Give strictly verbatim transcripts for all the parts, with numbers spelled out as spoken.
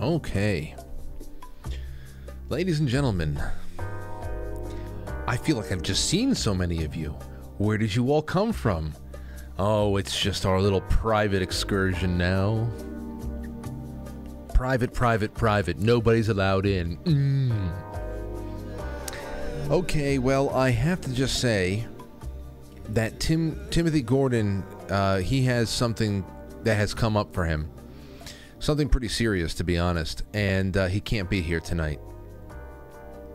Okay. Ladies and gentlemen, I feel like I've just seen so many of you. Where did you all come from? Oh, it's just our little private excursion now. Private, private, private. Nobody's allowed in. Mm. Okay, well, I have to just say that Tim Timothy Gordon, uh, he has something that has come up for him. Something pretty serious, to be honest, and uh, he can't be here tonight.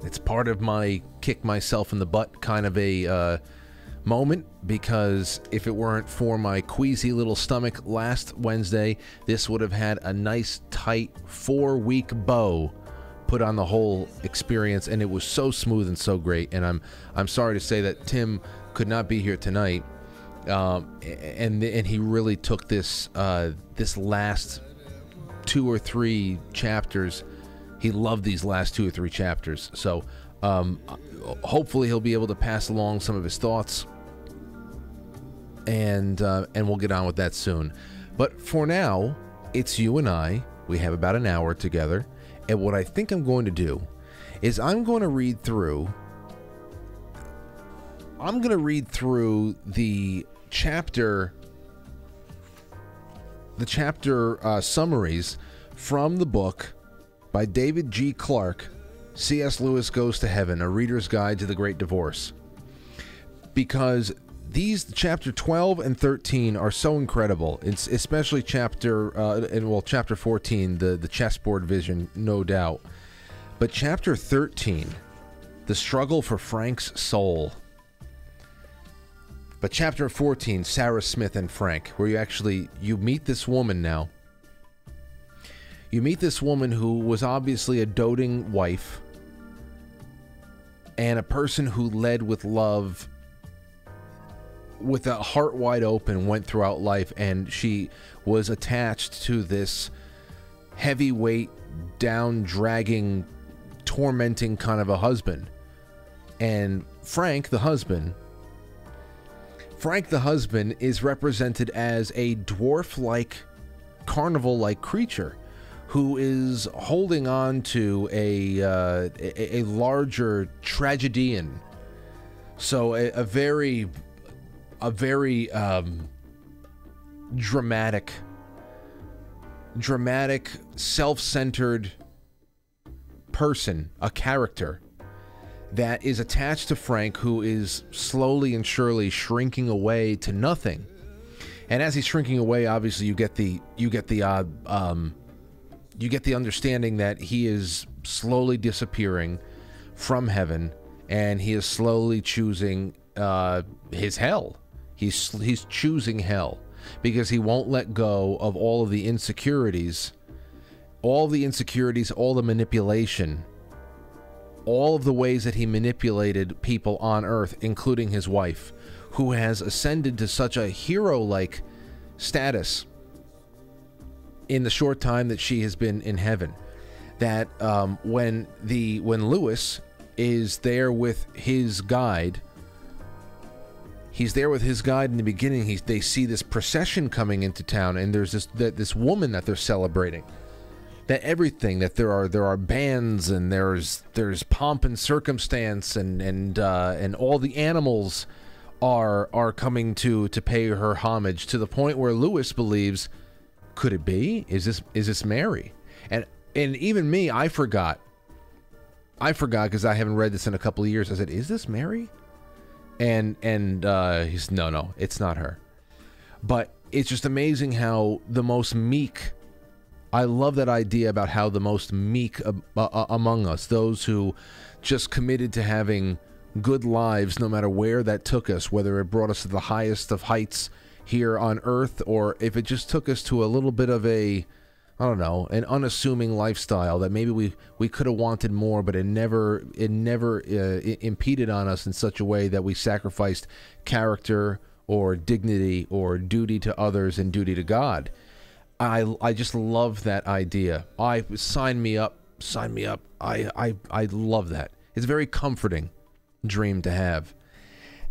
It's part of my kick myself in the butt kind of a uh, moment, because if it weren't for my queasy little stomach last Wednesday, this would have had a nice, tight, four-week bow put on the whole experience, and it was so smooth and so great, and I'm, I'm sorry to say that Tim could not be here tonight, um, and, and he really took this, uh, this last... two or three chapters. He loved these last two or three chapters, so um, hopefully he'll be able to pass along some of his thoughts, and uh, and we'll get on with that soon. But for now, it's you and I. We have about an hour together, and what I think I'm going to do is I'm going to read through I'm going to read through the chapter the chapter uh, summaries from the book by David G. Clark, C S. Lewis Goes to Heaven, A Reader's Guide to the Great Divorce. Because these, chapter twelve and thirteen, are so incredible. It's especially chapter, uh, and well, chapter fourteen, the, the chessboard vision, no doubt. But chapter thirteen, the struggle for Frank's soul. But chapter fourteen, Sarah Smith and Frank, where you actually, you meet this woman now. You meet this woman who was obviously a doting wife and a person who led with love, with a heart wide open, went throughout life, and she was attached to this heavyweight, down-dragging, tormenting kind of a husband. And Frank, the husband... Frank the husband is represented as a dwarf-like, carnival-like creature who is holding on to a, uh, a, a larger tragedian. So a, a very, a very um, dramatic, dramatic, self-centered person, a character that is attached to Frank, who is slowly and surely shrinking away to nothing. And as he's shrinking away, obviously you get the you get the uh, um, you get the understanding that he is slowly disappearing from heaven, and he is slowly choosing uh, his hell. He's he's choosing hell because he won't let go of all of the insecurities, all the insecurities, all the manipulation. All of the ways that he manipulated people on Earth, including his wife, who has ascended to such a hero-like status in the short time that she has been in heaven, that um, when the when Lewis is there with his guide, he's there with his guide in the beginning. He they see this procession coming into town, and there's this that this woman that they're celebrating. That everything that there are there are bands and there's there's pomp and circumstance and and uh, and all the animals are are coming to to pay her homage, to the point where Lewis believes, could it be? Is this is this Mary? And and even me, I forgot. I forgot because I haven't read this in a couple of years. I said, is this Mary? And and uh, he's no no, it's not her. But it's just amazing how the most meek. I love that idea about how the most meek among us, those who just committed to having good lives no matter where that took us, whether it brought us to the highest of heights here on Earth, or if it just took us to a little bit of a, I don't know, an unassuming lifestyle that maybe we, we could have wanted more, but it never, it never uh, impeded on us in such a way that we sacrificed character or dignity or duty to others and duty to God. I, I just love that idea. I sign me up, sign me up. I, I I love that. It's a very comforting dream to have.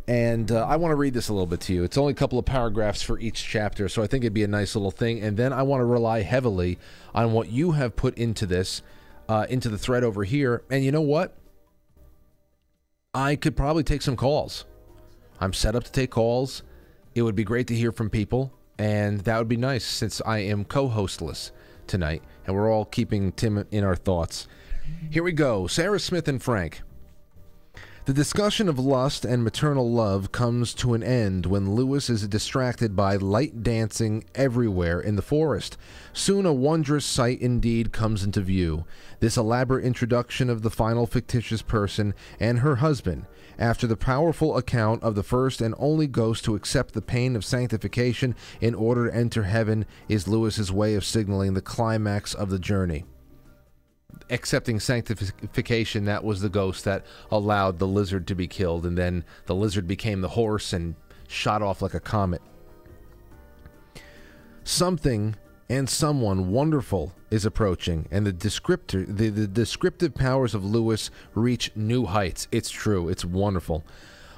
And uh, I want to read this a little bit to you. It's only a couple of paragraphs for each chapter, so I think it'd be a nice little thing. And then I want to rely heavily on what you have put into this, uh, into the thread over here. And you know what? I could probably take some calls. I'm set up to take calls. It would be great to hear from people, and that would be nice since I am co-hostless tonight, and we're all keeping Tim in our thoughts. Here we go. Sarah Smith and Frank. The discussion of lust and maternal love comes to an end when Lewis is distracted by light dancing everywhere in the forest. Soon a wondrous sight indeed comes into view. This elaborate introduction of the final fictitious person and her husband, after the powerful account of the first and only ghost to accept the pain of sanctification in order to enter heaven, is Lewis's way of signaling the climax of the journey. Accepting sanctification, that was the ghost that allowed the lizard to be killed, and then the lizard became the horse and shot off like a comet. Something and someone wonderful is approaching, and the descriptor the, the descriptive powers of Lewis reach new heights. It's true, it's wonderful.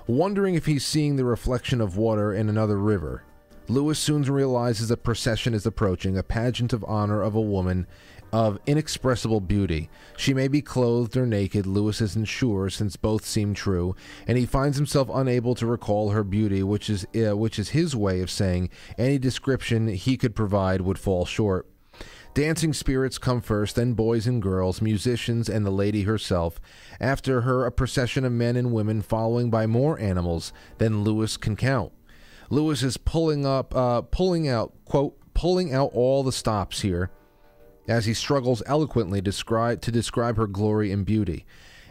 Wondering if he's seeing the reflection of water in another river, Lewis soon realizes a procession is approaching, a pageant of honor of a woman of inexpressible beauty. She may be clothed or naked, Lewis isn't sure, since both seem true, and he finds himself unable to recall her beauty, which is, uh, which is his way of saying any description he could provide would fall short. Dancing spirits come first, then boys and girls, musicians, and the lady herself. After her, a procession of men and women, following by more animals than Lewis can count. Lewis is pulling up, uh, pulling out, quote, pulling out all the stops here, as he struggles eloquently describe, to describe her glory and beauty.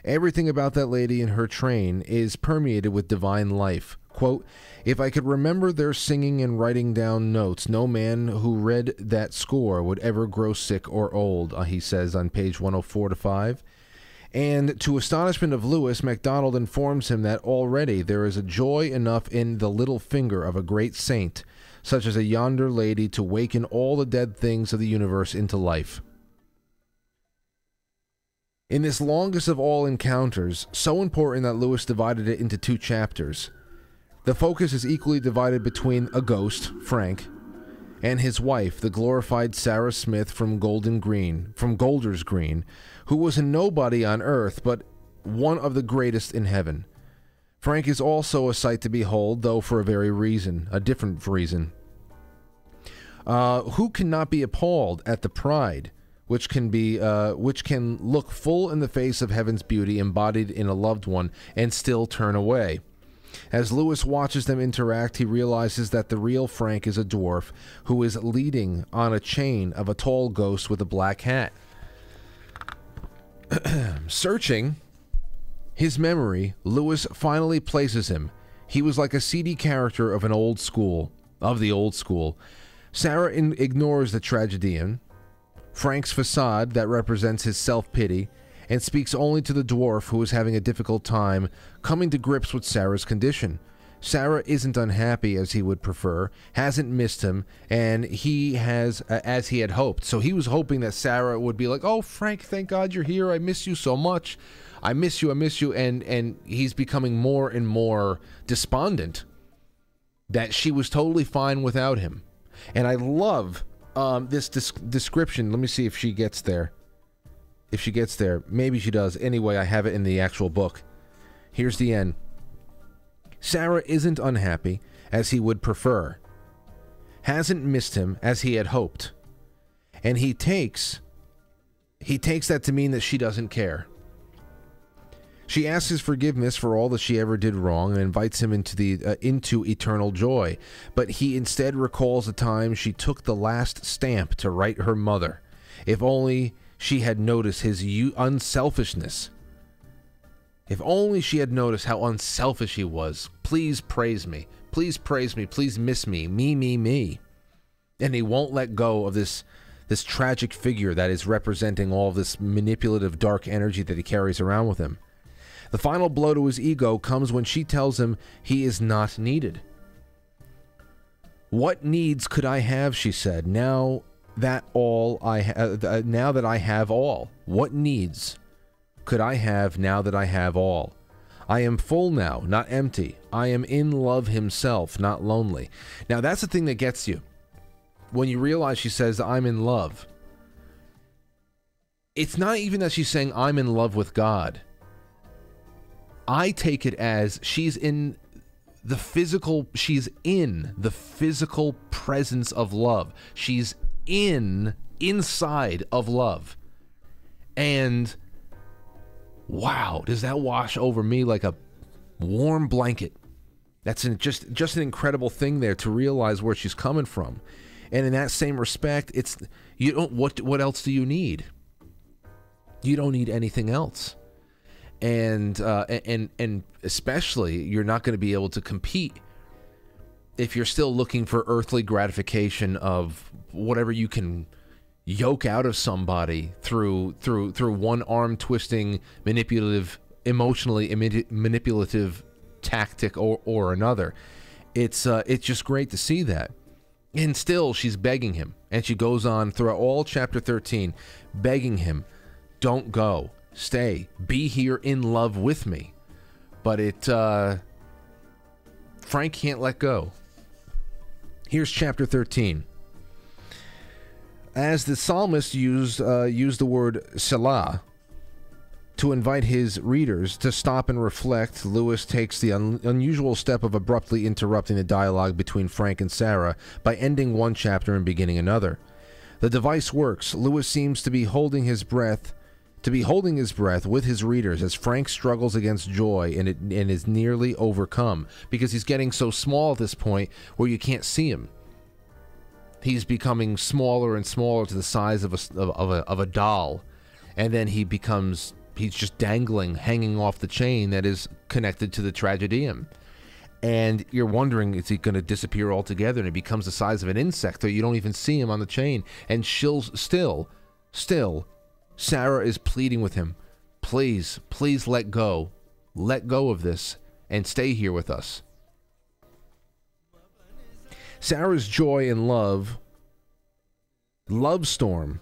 Everything about that lady and her train is permeated with divine life. Quote, if I could remember their singing and writing down notes, no man who read that score would ever grow sick or old, he says on page one oh four to five. And to astonishment of Lewis, MacDonald informs him that already there is a joy enough in the little finger of a great saint, such as a yonder lady, to waken all the dead things of the universe into life. In this longest of all encounters, so important that Lewis divided it into two chapters, the focus is equally divided between a ghost, Frank, and his wife, the glorified Sarah Smith from Golden Green, from Golders Green, who was a nobody on earth, but one of the greatest in heaven. Frank is also a sight to behold, though for a very reason, a different reason. Uh, who cannot be appalled at the pride which can be, uh, which can look full in the face of heaven's beauty embodied in a loved one and still turn away? As Lewis watches them interact, he realizes that the real Frank is a dwarf who is leading on a chain of a tall ghost with a black hat. Searching his memory, Lewis finally places him. He was like a seedy character of an old school, of the old school. Sarah in ignores the tragedian, Frank's facade that represents his self-pity, and speaks only to the dwarf, who is having a difficult time coming to grips with Sarah's condition. Sarah isn't unhappy as he would prefer, hasn't missed him, and he has uh, as he had hoped. So he was hoping that Sarah would be like, oh, Frank, thank God you're here. I miss you so much. I miss you. I miss you. And, and he's becoming more and more despondent that she was totally fine without him. And I love um, this description. Let me see if she gets there. If she gets there, maybe she does. Anyway, I have it in the actual book. Here's the end. Sarah isn't unhappy, as he would prefer. Hasn't missed him, as he had hoped. And he takes, he takes that to mean that she doesn't care. She asks his forgiveness for all that she ever did wrong and invites him into the uh, into eternal joy. But he instead recalls the time she took the last stamp to write her mother. If only she had noticed his unselfishness. If only she had noticed how unselfish he was. Please praise me. Please praise me. Please miss me. Me, me, me. And he won't let go of this, this tragic figure that is representing all this manipulative dark energy that he carries around with him. The final blow to his ego comes when she tells him he is not needed. What needs could I have, she said. Now... that all I uh, now that I have all. What needs could I have now that I have all? I am full now, not empty. I am in love himself, not lonely. Now, that's the thing that gets you. When you realize she says, I'm in love, it's not even that she's saying, I'm in love with God. I take it as she's in the physical, she's in the physical presence of love. She's in, inside of love. And wow, does that wash over me like a warm blanket? That's an, just just an incredible thing there to realize where she's coming from. And in that same respect, it's you don't what what else do you need? You don't need anything else. And uh, and and especially you're not going to be able to compete if you're still looking for earthly gratification of whatever you can yoke out of somebody through through through one arm twisting manipulative, emotionally manipulative tactic or or another. It's uh, it's just great to see that. And still she's begging him, and she goes on throughout all chapter thirteen begging him, don't go, stay, be here in love with me. But it uh Frank can't let go. Here's chapter thirteen. As the psalmist used, uh, used the word Selah to invite his readers to stop and reflect, Lewis takes the un unusual step of abruptly interrupting the dialogue between Frank and Sarah by ending one chapter and beginning another. The device works. Lewis seems to be holding his breath, to be holding his breath with his readers as Frank struggles against joy and, it, and is nearly overcome, because he's getting so small at this point where you can't see him. He's becoming smaller and smaller to the size of a, of a, of a doll. And then he becomes, he's just dangling, hanging off the chain that is connected to the tragedium. And you're wondering, is he going to disappear altogether? And he becomes the size of an insect, or you don't even see him on the chain. And she'll still, still, Sarah is pleading with him. Please, please let go. Let go of this and stay here with us. Sarah's joy and love, love storm.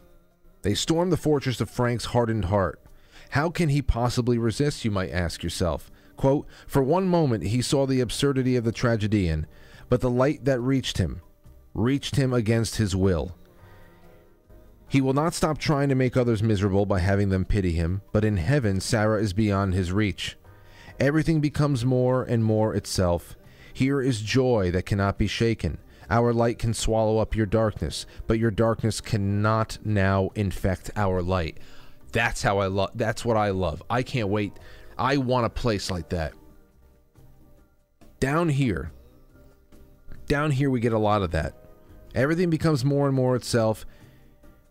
They storm the fortress of Frank's hardened heart. How can he possibly resist, you might ask yourself? Quote, for one moment he saw the absurdity of the tragedian, but the light that reached him, reached him against his will. He will not stop trying to make others miserable by having them pity him, but in heaven Sarah is beyond his reach. Everything becomes more and more itself. Here is joy that cannot be shaken. Our light can swallow up your darkness, but your darkness cannot now infect our light. That's how I love. That's what I love. I can't wait. I want a place like that. Down here. Down here we get a lot of that. Everything becomes more and more itself.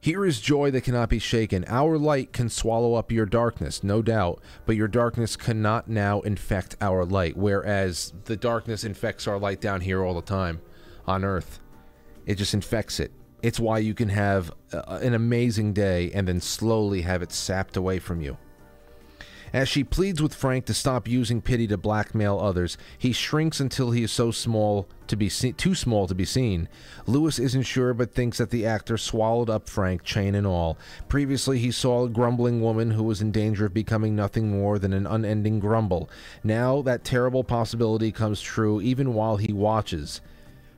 Here is joy that cannot be shaken. Our light can swallow up your darkness, no doubt, but your darkness cannot now infect our light, whereas the darkness infects our light down here all the time on Earth. It just infects it. It's why you can have uh, an amazing day and then slowly have it sapped away from you. As she pleads with Frank to stop using pity to blackmail others, he shrinks until he is so small to be seen, too small to be seen. Lewis isn't sure, but thinks that the actor swallowed up Frank, chain and all. Previously, he saw a grumbling woman who was in danger of becoming nothing more than an unending grumble. Now, that terrible possibility comes true even while he watches.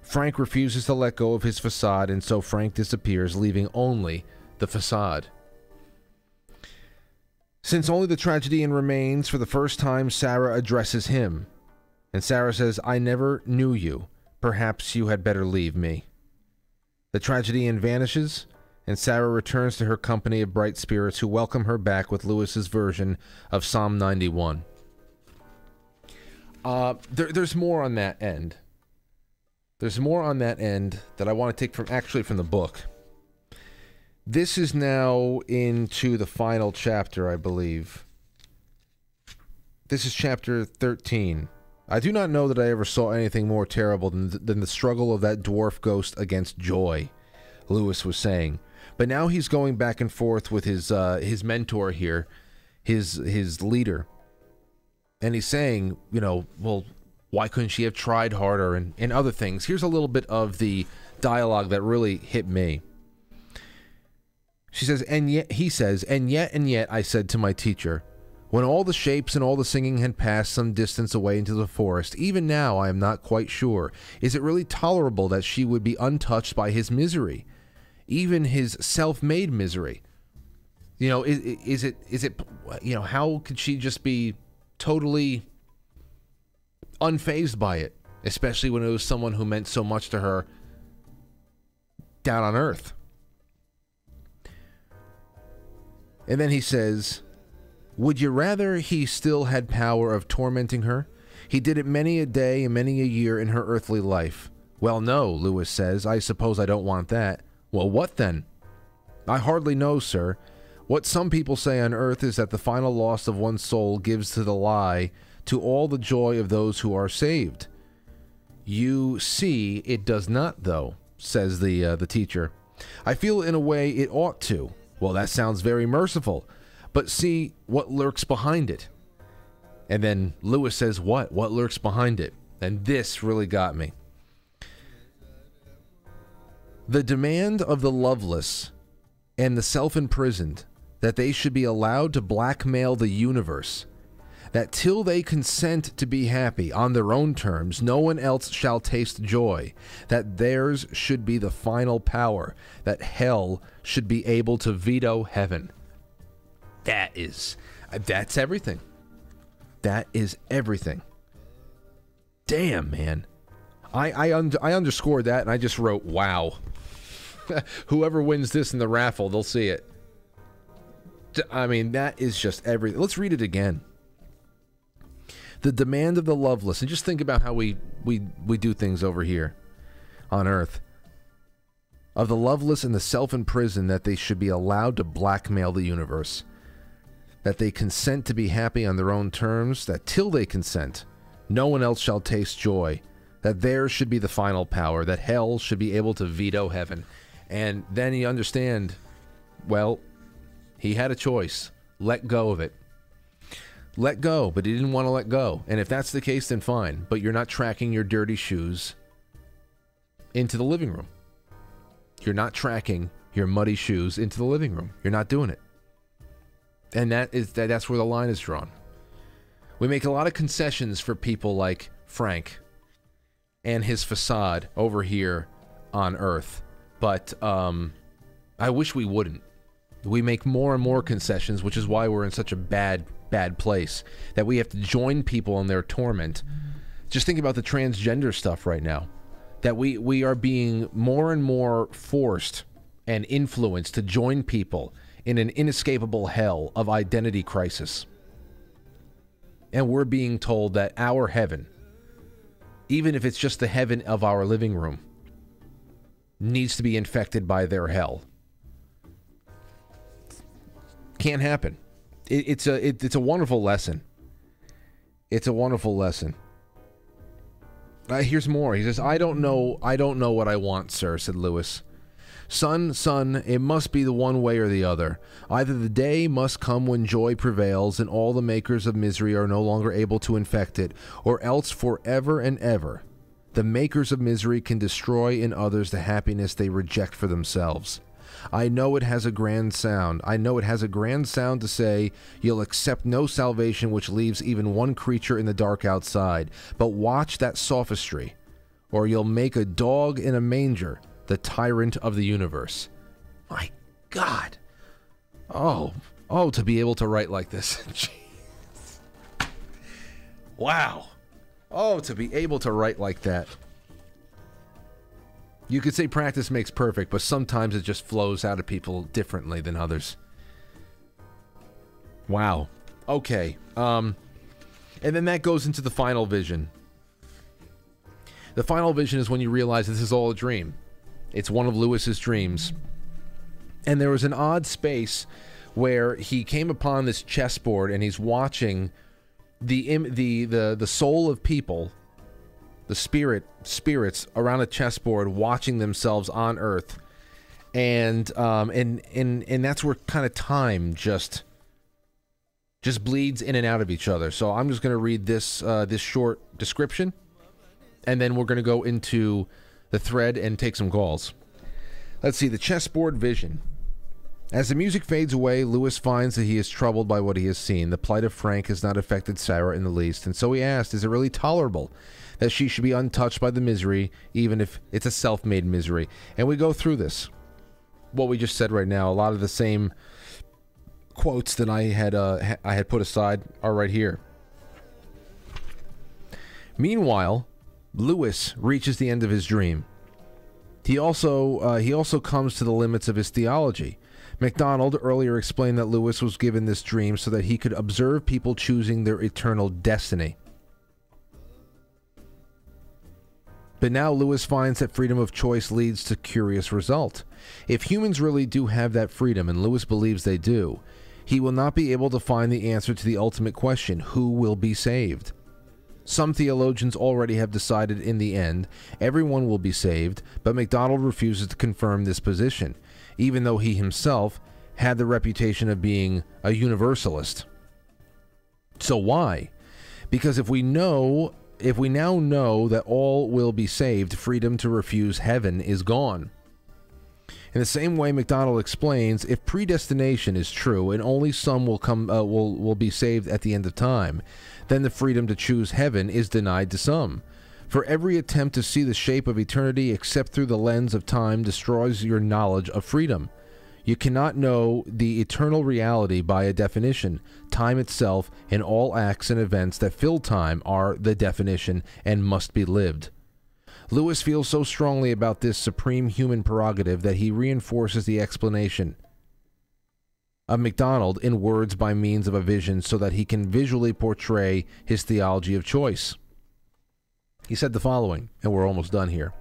Frank refuses to let go of his facade, and so Frank disappears, leaving only the facade. Since only the tragedian remains, for the first time Sarah addresses him. And Sarah says, I never knew you. Perhaps you had better leave me. The tragedian vanishes, and Sarah returns to her company of bright spirits who welcome her back with Lewis's version of Psalm ninety-one. Uh, there, there's more on that end. There's more on that end that I want to take from, actually from the book. This is now into the final chapter, I believe. This is chapter thirteen. I do not know that I ever saw anything more terrible than, th than the struggle of that dwarf ghost against joy, Lewis was saying. But now he's going back and forth with his uh, his mentor here, his his leader. And he's saying, you know, well, why couldn't she have tried harder and, and other things? Here's a little bit of the dialogue that really hit me. She says, and yet, he says, and yet, and yet, I said to my teacher, When all the shapes and all the singing had passed some distance away into the forest, even now I am not quite sure. Is it really tolerable that she would be untouched by his misery? Even his self-made misery? You know, is, is it, is it, you know, how could she just be totally unfazed by it? Especially when it was someone who meant so much to her down on earth. And then he says, would you rather he still had power of tormenting her? He did it many a day and many a year in her earthly life. Well, no, Lewis says. I suppose I don't want that. Well, what then? I hardly know, sir. What some people say on earth is that the final loss of one's soul gives to the lie to all the joy of those who are saved. You see, it does not, though, says the, uh, the teacher. I feel in a way it ought to. Well, that sounds very merciful. But see what lurks behind it. And then Lewis says, what? What lurks behind it? And this really got me. The demand of the loveless and the self-imprisoned that they should be allowed to blackmail the universe, that till they consent to be happy on their own terms, no one else shall taste joy, that theirs should be the final power, that hell should be able to veto heaven. That is, that's everything. That is everything. Damn, man. I I, un I underscored that and I just wrote, wow. Whoever wins this in the raffle, they'll see it. I mean, that is just everything. Let's read it again. The demand of the loveless. And just think about how we, we, we do things over here on Earth. Of the loveless and the self-imprisoned that they should be allowed to blackmail the universe. That they consent to be happy on their own terms, that till they consent, no one else shall taste joy, that theirs should be the final power, that hell should be able to veto heaven. And then you understand, well, he had a choice. Let go of it. Let go, but he didn't want to let go. And if that's the case, then fine. But you're not tracking your dirty shoes into the living room. You're not tracking your muddy shoes into the living room. You're not doing it. And that is that that's where the line is drawn. We make a lot of concessions for people like Frank and his facade over here on Earth, but um, I wish we wouldn't. We make more and more concessions, which is why we're in such a bad, bad place, that we have to join people in their torment. Just think about the transgender stuff right now, that we, we are being more and more forced and influenced to join people in an inescapable hell of identity crisis. And we're being told that our heaven, even if it's just the heaven of our living room, needs to be infected by their hell. Can't happen. It, it's a it, it's a wonderful lesson. It's a wonderful lesson. Uh, here's more. He says, I don't know, I don't know what I want, sir, said Lewis. Son, son, it must be the one way or the other. Either the day must come when joy prevails and all the makers of misery are no longer able to infect it, or else forever and ever the makers of misery can destroy in others the happiness they reject for themselves. I know it has a grand sound. I know it has a grand sound to say, you'll accept no salvation which leaves even one creature in the dark outside, but watch that sophistry, or you'll make a dog in a manger the tyrant of the universe. My God. Oh, oh, to be able to write like this. Jeez. Wow. Oh, to be able to write like that. You could say practice makes perfect, but sometimes it just flows out of people differently than others. Wow. Okay. Um, and then that goes into the final vision. The final vision is when you realize this is all a dream. It's one of Lewis's dreams. And there was an odd space where he came upon this chessboard and he's watching the im the, the the soul of people, the spirit spirits around a chessboard watching themselves on Earth. And um and and and that's where kind of time just just bleeds in and out of each other. So I'm just going to read this uh this short description, and then we're going to go into the thread and take some calls. Let's see, the chessboard vision. As the music fades away, Lewis finds that he is troubled by what he has seen. The plight of Frank has not affected Sarah in the least, and so he asks, is it really tolerable that she should be untouched by the misery, even if it's a self-made misery? And we go through this. What we just said right now, a lot of the same quotes that I had, uh, I had put aside are right here. Meanwhile, Lewis reaches the end of his dream. He also, uh, he also comes to the limits of his theology. MacDonald earlier explained that Lewis was given this dream so that he could observe people choosing their eternal destiny. But now Lewis finds that freedom of choice leads to curious result. If humans really do have that freedom, and Lewis believes they do, he will not be able to find the answer to the ultimate question, who will be saved? Some theologians already have decided in the end, everyone will be saved, but MacDonald refuses to confirm this position, even though he himself had the reputation of being a universalist. So why? Because if we know, if we now know that all will be saved, freedom to refuse heaven is gone. In the same way, MacDonald explains, if predestination is true and only some will come, uh, will will be saved at the end of time, then the freedom to choose heaven is denied to some. For every attempt to see the shape of eternity except through the lens of time destroys your knowledge of freedom. You cannot know the eternal reality by a definition. Time itself and all acts and events that fill time are the definition and must be lived. Lewis feels so strongly about this supreme human prerogative that he reinforces the explanation of MacDonald in words by means of a vision so that he can visually portray his theology of choice. He said the following, and we're almost done here.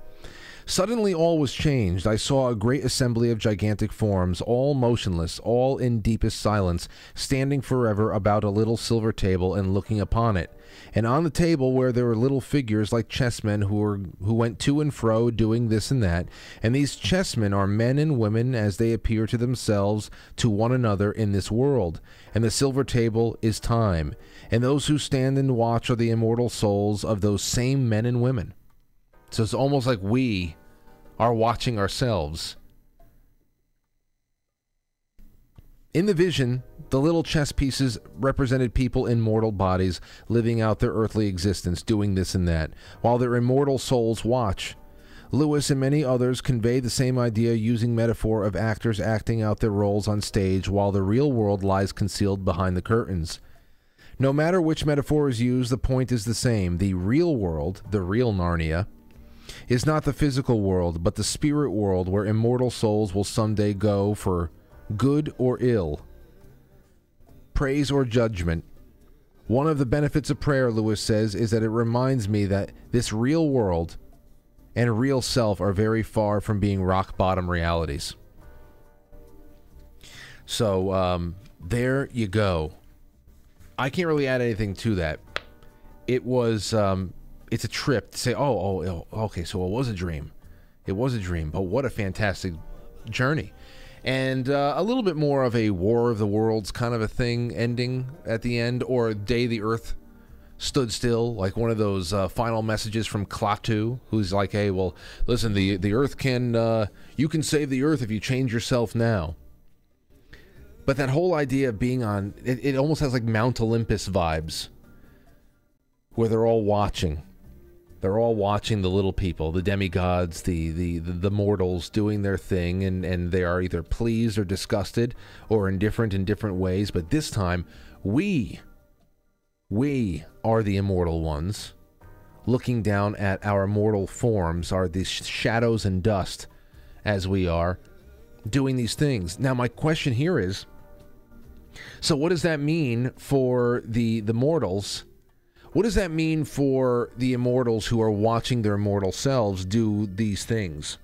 Suddenly all was changed. I saw a great assembly of gigantic forms, all motionless, all in deepest silence, standing forever about a little silver table and looking upon it. And on the table where there were little figures like chessmen who were who went to and fro doing this and that, and these chessmen are men and women as they appear to themselves, to one another in this world. And the silver table is time, and those who stand and watch are the immortal souls of those same men and women. So it's almost like we are watching ourselves. In the vision, the little chess pieces represented people in mortal bodies living out their earthly existence, doing this and that, while their immortal souls watch. Lewis and many others convey the same idea using metaphor of actors acting out their roles on stage while the real world lies concealed behind the curtains. No matter which metaphor is used, the point is the same. The real world, the real Narnia, is not the physical world, but the spirit world where immortal souls will someday go for good or ill, praise or judgment. One of the benefits of prayer, Lewis says, is that it reminds me that this real world and real self are very far from being rock bottom realities. So um, there you go. I can't really add anything to that. It was um, it's a trip to say, oh, oh, oh, okay, so it was a dream. It was a dream, but what a fantastic journey. And uh, a little bit more of a War of the Worlds kind of a thing ending at the end, or a day the earth stood still, like one of those uh, final messages from Klaatu, who's like, hey, well, listen, the, the earth can, uh, you can save the earth if you change yourself now. But that whole idea of being on, it, it almost has like Mount Olympus vibes, where they're all watching. They're all watching the little people, the demigods, the, the, the, the mortals doing their thing, and, and they are either pleased or disgusted or indifferent in different ways. But this time, we, we are the immortal ones. Looking down at our mortal forms are these shadows and dust as we are doing these things. Now, my question here is, so what does that mean for the, the mortals? What does that mean for the immortals who are watching their immortal selves do these things?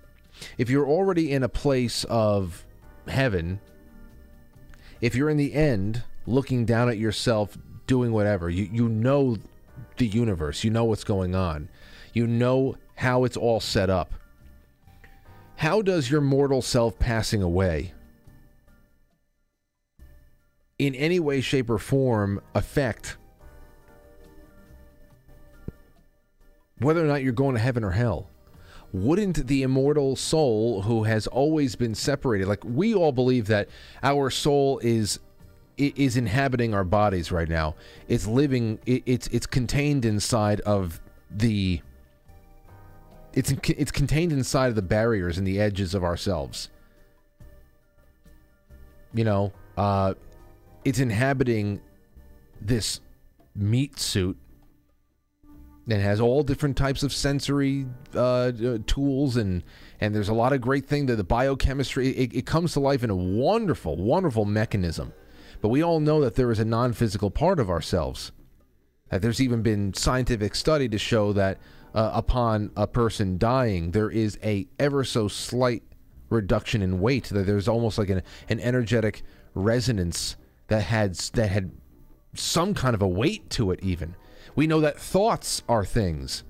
If you're already in a place of heaven, if you're in the end looking down at yourself doing whatever, you, you know the universe, you know what's going on, you know how it's all set up. How does your mortal self passing away in any way, shape, or form affect whether or not you're going to heaven or hell? wouldn't the immortal soul who has always been separated, like we all believe that our soul is is inhabiting our bodies right now, it's living, it's it's contained inside of the it's it's contained inside of the barriers and the edges of ourselves, you know, uh it's inhabiting this meat suit and has all different types of sensory uh, tools, and and there's a lot of great thing that the biochemistry, it, it comes to life in a wonderful, wonderful mechanism. But we all know that there is a non-physical part of ourselves. That there's even been scientific study to show that uh, upon a person dying, there is a ever so slight reduction in weight. That there's almost like an an energetic resonance that had that had some kind of a weight to it even. We know that thoughts are things,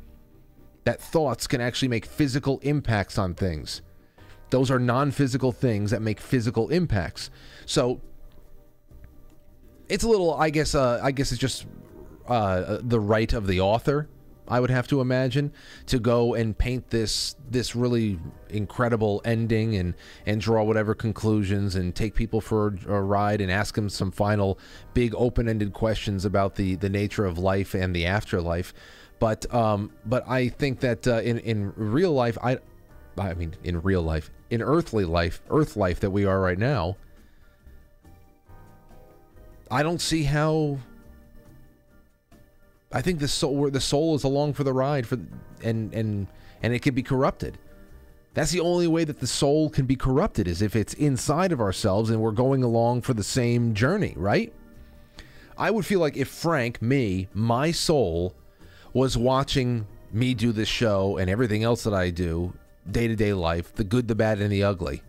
that thoughts can actually make physical impacts on things. Those are non-physical things that make physical impacts. So it's a little, I guess, uh, I guess it's just uh, the right of the author, I would have to imagine, to go and paint this this really incredible ending and and draw whatever conclusions and take people for a ride and ask them some final big open-ended questions about the the nature of life and the afterlife. But um, but I think that uh, in in real life, I I mean in real life, in earthly life, earth life that we are right now, I don't see how. I think the soul, the soul is along for the ride, for and and and it can be corrupted. That's the only way that the soul can be corrupted, is if it's inside of ourselves and we're going along for the same journey, right? I would feel like if Frank, me, my soul, was watching me do this show and everything else that I do, day-to-day life, the good, the bad, and the ugly.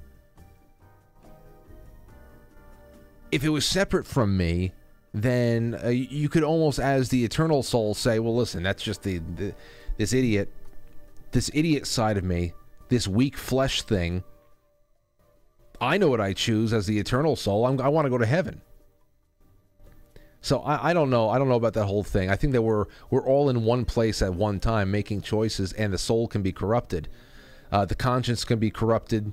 If it was separate from me, then uh, you could almost, as the eternal soul, say, well, listen, that's just the, the this idiot this idiot side of me, this weak flesh thing. I know what I choose as the eternal soul. I'm, I want to go to heaven. So I, I don't know I don't know about that whole thing. I think that we're we're all in one place at one time making choices, and the soul can be corrupted, uh, the conscience can be corrupted,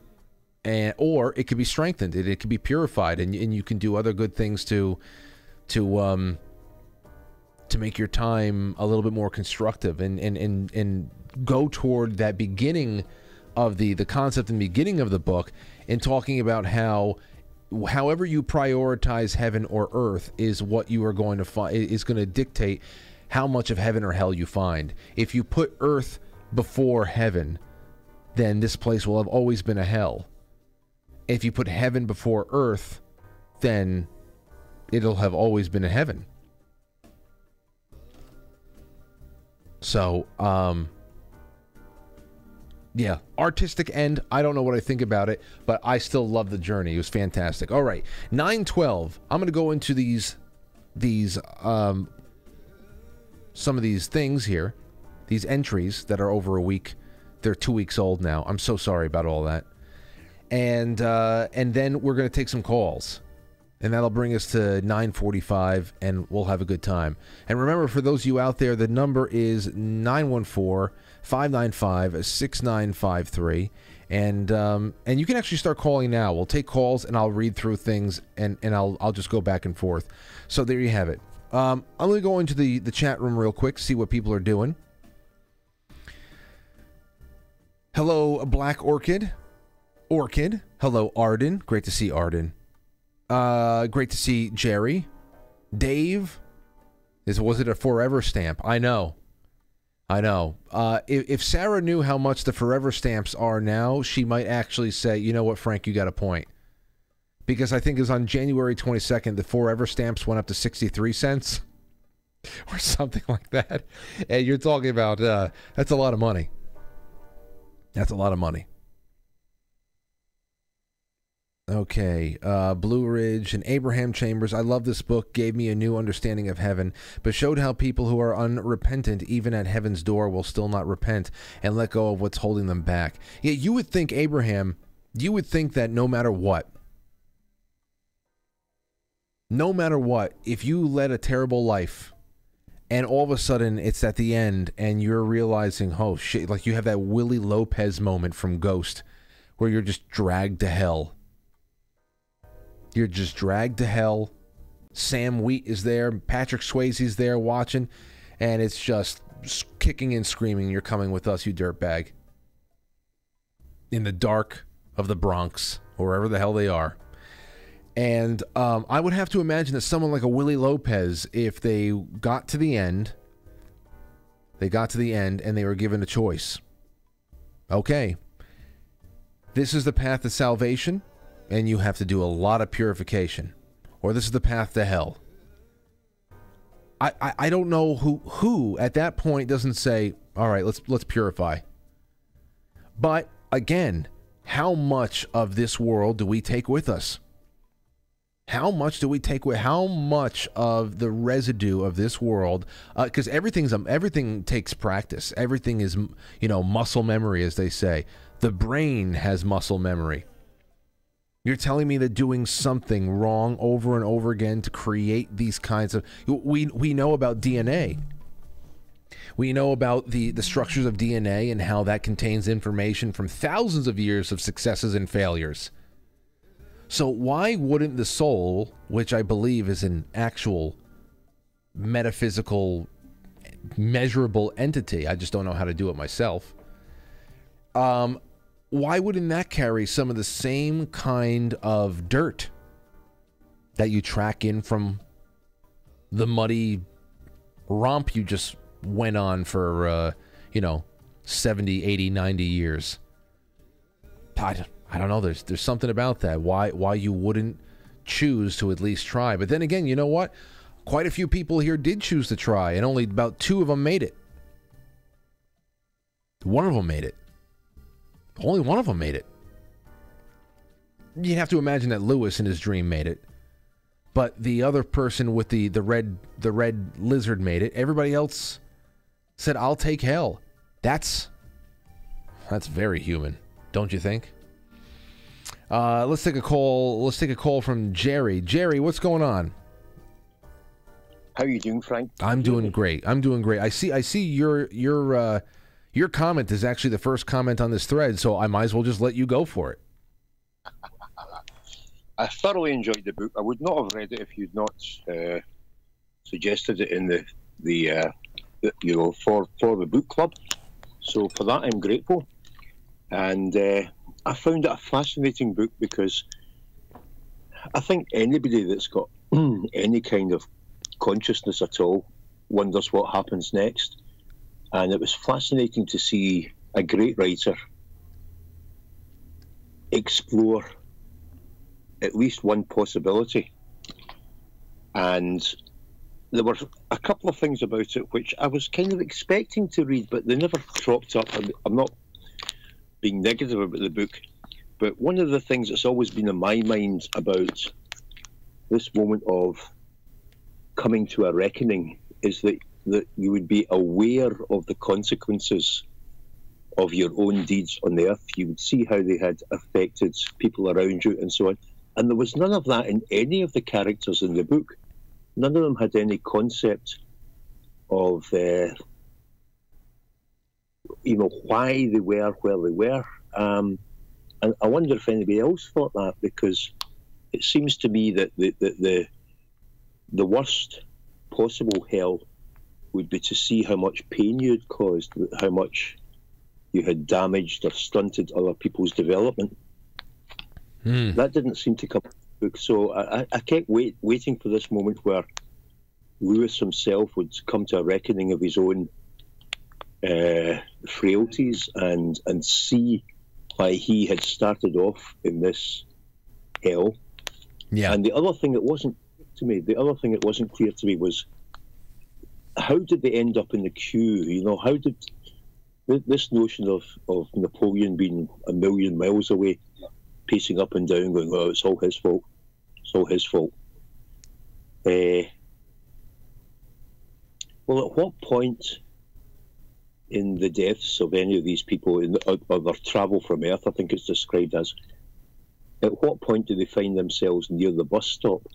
and or it can be strengthened, it, it can be purified, and, and you can do other good things to to um to make your time a little bit more constructive, and and and and go toward that beginning of the the concept in the beginning of the book, and talking about how however you prioritize heaven or earth is what you are going to find, is going to dictate how much of heaven or hell you find. If you put earth before heaven, then this place will have always been a hell. If you put heaven before earth, then it'll have always been a heaven. So, um, yeah, artistic end. I don't know what I think about it, but I still love the journey. It was fantastic. All right, nine twelve. I'm going to go into these, these, um, some of these things here, these entries that are over a week. They're two weeks old now. I'm so sorry about all that. And, uh, and then we're going to take some calls. And that'll bring us to nine forty-five, and we'll have a good time. And remember, for those of you out there, the number is nine one four, five nine five, six nine five three. And um, and you can actually start calling now. We'll take calls, and I'll read through things, and, and I'll, I'll just go back and forth. So there you have it. Um, I'm going to go into the, the chat room real quick, see what people are doing. Hello, Black Orchid. Orchid. Hello, Arden. Great to see Arden. Uh, great to see Jerry. Dave, is was it a forever stamp? I know, I know. Uh, if, if Sarah knew how much the forever stamps are now, she might actually say, you know what, Frank, you got a point. Because I think it was on January twenty-second, the forever stamps went up to sixty-three cents or something like that. And you're talking about, uh, that's a lot of money. That's a lot of money. Okay, uh, Blue Ridge and Abraham Chambers. I love this book. Gave me a new understanding of heaven, but showed how people who are unrepentant, even at heaven's door, will still not repent and let go of what's holding them back. Yeah, you would think, Abraham, you would think that no matter what, no matter what, if you led a terrible life and all of a sudden it's at the end and you're realizing, oh shit, like you have that Willie Lopez moment from Ghost where you're just dragged to hell. You're just dragged to hell. Sam Wheat is there, Patrick Swayze's there watching, and it's just kicking and screaming, "You're coming with us, you dirtbag." In the dark of the Bronx, or wherever the hell they are. And um, I would have to imagine that someone like a Willie Lopez, if they got to the end, they got to the end and they were given a choice. Okay, this is the path to salvation, and you have to do a lot of purification. Or this is the path to hell. I, I, I don't know who, who at that point doesn't say, all right, let's, let's purify. But again, how much of this world do we take with us? How much do we take with, how much of the residue of this world? Because uh, everything's, um, everything takes practice. Everything is, you know, muscle memory, as they say. The brain has muscle memory. You're telling me that doing something wrong over and over again to create these kinds of, we, we know about D N A. We know about the, the structures of D N A and how that contains information from thousands of years of successes and failures. So why wouldn't the soul, which I believe is an actual metaphysical, measurable entity, I just don't know how to do it myself, um, why wouldn't that carry some of the same kind of dirt that you track in from the muddy romp you just went on for, uh, you know, seventy, eighty, ninety years? I, I don't know. There's there's something about that. Why why you wouldn't choose to at least try? But then again, you know what? Quite a few people here did choose to try, and only about two of them made it. One of them made it. Only one of them made it. You'd have to imagine that Lewis in his dream made it, but the other person with the the red the red lizard made it. Everybody else said, "I'll take hell." That's that's very human, don't you think? Uh, let's take a call. Let's take a call from Jerry. Jerry, what's going on? How are you doing, Frank? I'm doing great. I'm doing great. I see. I see your your uh, your comment is actually the first comment on this thread, so I might as well just let you go for it. I thoroughly enjoyed the book. I would not have read it if you'd not uh, suggested it in the the uh, you know for for the book club. So for that, I'm grateful. And Uh, I found it a fascinating book because I think anybody that's got any kind of consciousness at all wonders what happens next. And it was fascinating to see a great writer explore at least one possibility. And there were a couple of things about it which I was kind of expecting to read, but they never cropped up. I'm not being negative about the book, but one of the things that's always been in my mind about this moment of coming to a reckoning is that, that you would be aware of the consequences of your own deeds on the earth. You would see how they had affected people around you and so on. And there was none of that in any of the characters in the book. None of them had any concept of their uh, you know, why they were where they were. Um, and I wonder if anybody else thought that, because it seems to me that the, the, the, the worst possible hell would be to see how much pain you had caused, how much you had damaged or stunted other people's development. Mm. That didn't seem to come to the book. So I, I kept wait, waiting for this moment where Lewis himself would come to a reckoning of his own Uh, frailties and and see why he had started off in this hell. Yeah. And the other thing that wasn't clear to me, the other thing that wasn't clear to me was how did they end up in the queue? You know, how did th this notion of of Napoleon being a million miles away, pacing up and down, going, "Oh, it's all his fault. It's all his fault." Uh, well, at what point in the deaths of any of these people, in the, or their travel from Earth, I think it's described as, at what point do they find themselves near the bus stop?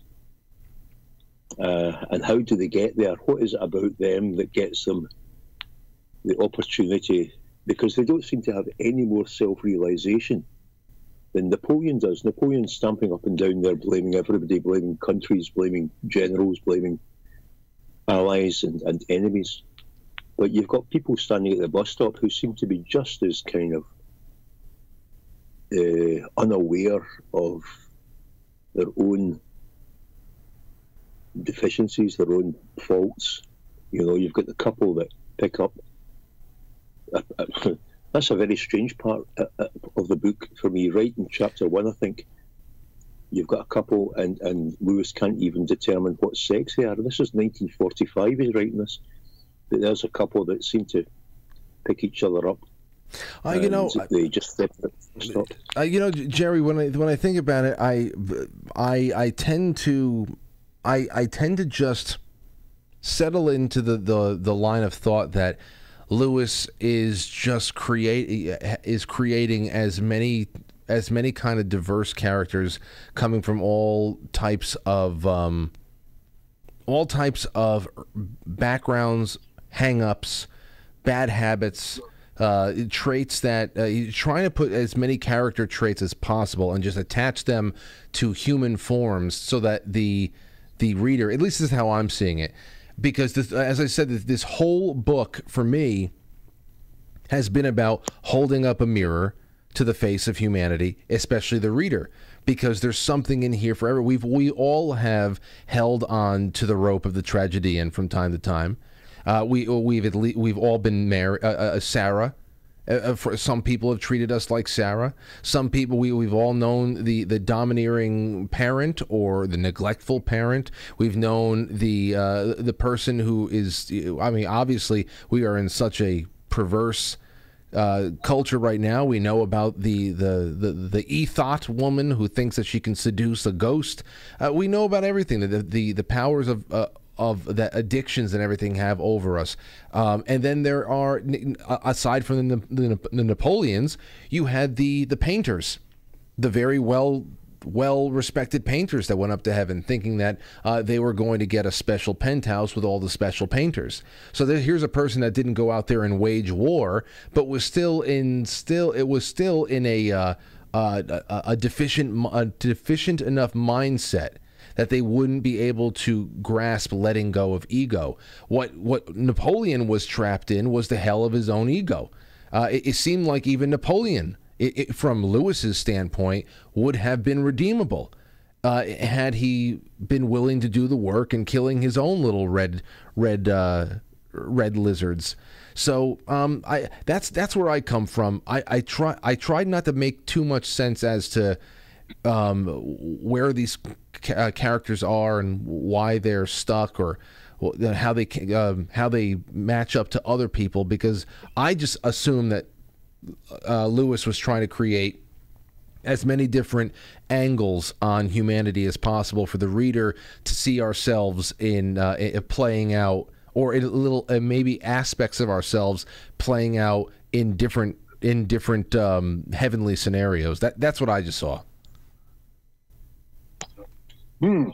Uh, and how do they get there? What is it about them that gets them the opportunity? Because they don't seem to have any more self-realisation than Napoleon does. Napoleon's stamping up and down there, blaming everybody, blaming countries, blaming generals, blaming allies and, and enemies. But you've got people standing at the bus stop who seem to be just as kind of uh, unaware of their own deficiencies, their own faults. You know, you've got the couple that pick up. That's a very strange part of the book for me. Right in chapter one, I think, you've got a couple and, and Lewis can't even determine what sex they are. This is nineteen forty-five, he's writing this. But there's a couple that seem to pick each other up. Uh, you know, they just stopped. Uh, you know, Jerry, when I when I think about it, I I I tend to I I tend to just settle into the the the line of thought that Lewis is just create is creating as many as many kind of diverse characters coming from all types of um, all types of backgrounds, hang-ups, bad habits, uh, traits that uh, he's trying to put as many character traits as possible and just attach them to human forms so that the the reader, at least this is how I'm seeing it. Because, this, as I said, this whole book, for me, has been about holding up a mirror to the face of humanity, especially the reader, because there's something in here forever. We've, we all have held on to the rope of the tragedian from time to time. Uh, we, we've, at least, we've all been married. Uh, uh, Sarah, uh, for some people have treated us like Sarah. Some people, we, we've all known the, the domineering parent or the neglectful parent. We've known the, uh, the person who is, I mean, obviously we are in such a perverse uh, culture right now. We know about the, the, the, the ethot woman who thinks that she can seduce a ghost. Uh, we know about everything, the, the, the powers of, uh, of the addictions and everything have over us. Um, and then there are, aside from the, the, the Napoleons, you had the, the painters, the very well, well-respected painters that went up to heaven thinking that uh, they were going to get a special penthouse with all the special painters. So there, here's a person that didn't go out there and wage war, but was still in, still, it was still in a, uh, uh, a, a deficient, a deficient enough mindset that they wouldn't be able to grasp letting go of ego. What what Napoleon was trapped in was the hell of his own ego. Uh, it, it seemed like even Napoleon, it, it, from Lewis's standpoint, would have been redeemable uh, had he been willing to do the work and killing his own little red red uh, red lizards. So um, I that's that's where I come from. I, I try I tried not to make too much sense as to um, where these Uh, characters are and why they're stuck, or uh, how they uh, how they match up to other people, because I just assume that uh, Lewis was trying to create as many different angles on humanity as possible for the reader to see ourselves in, uh, in playing out, or in little uh, maybe aspects of ourselves playing out in different in different um, heavenly scenarios. That that's what I just saw. Hmm.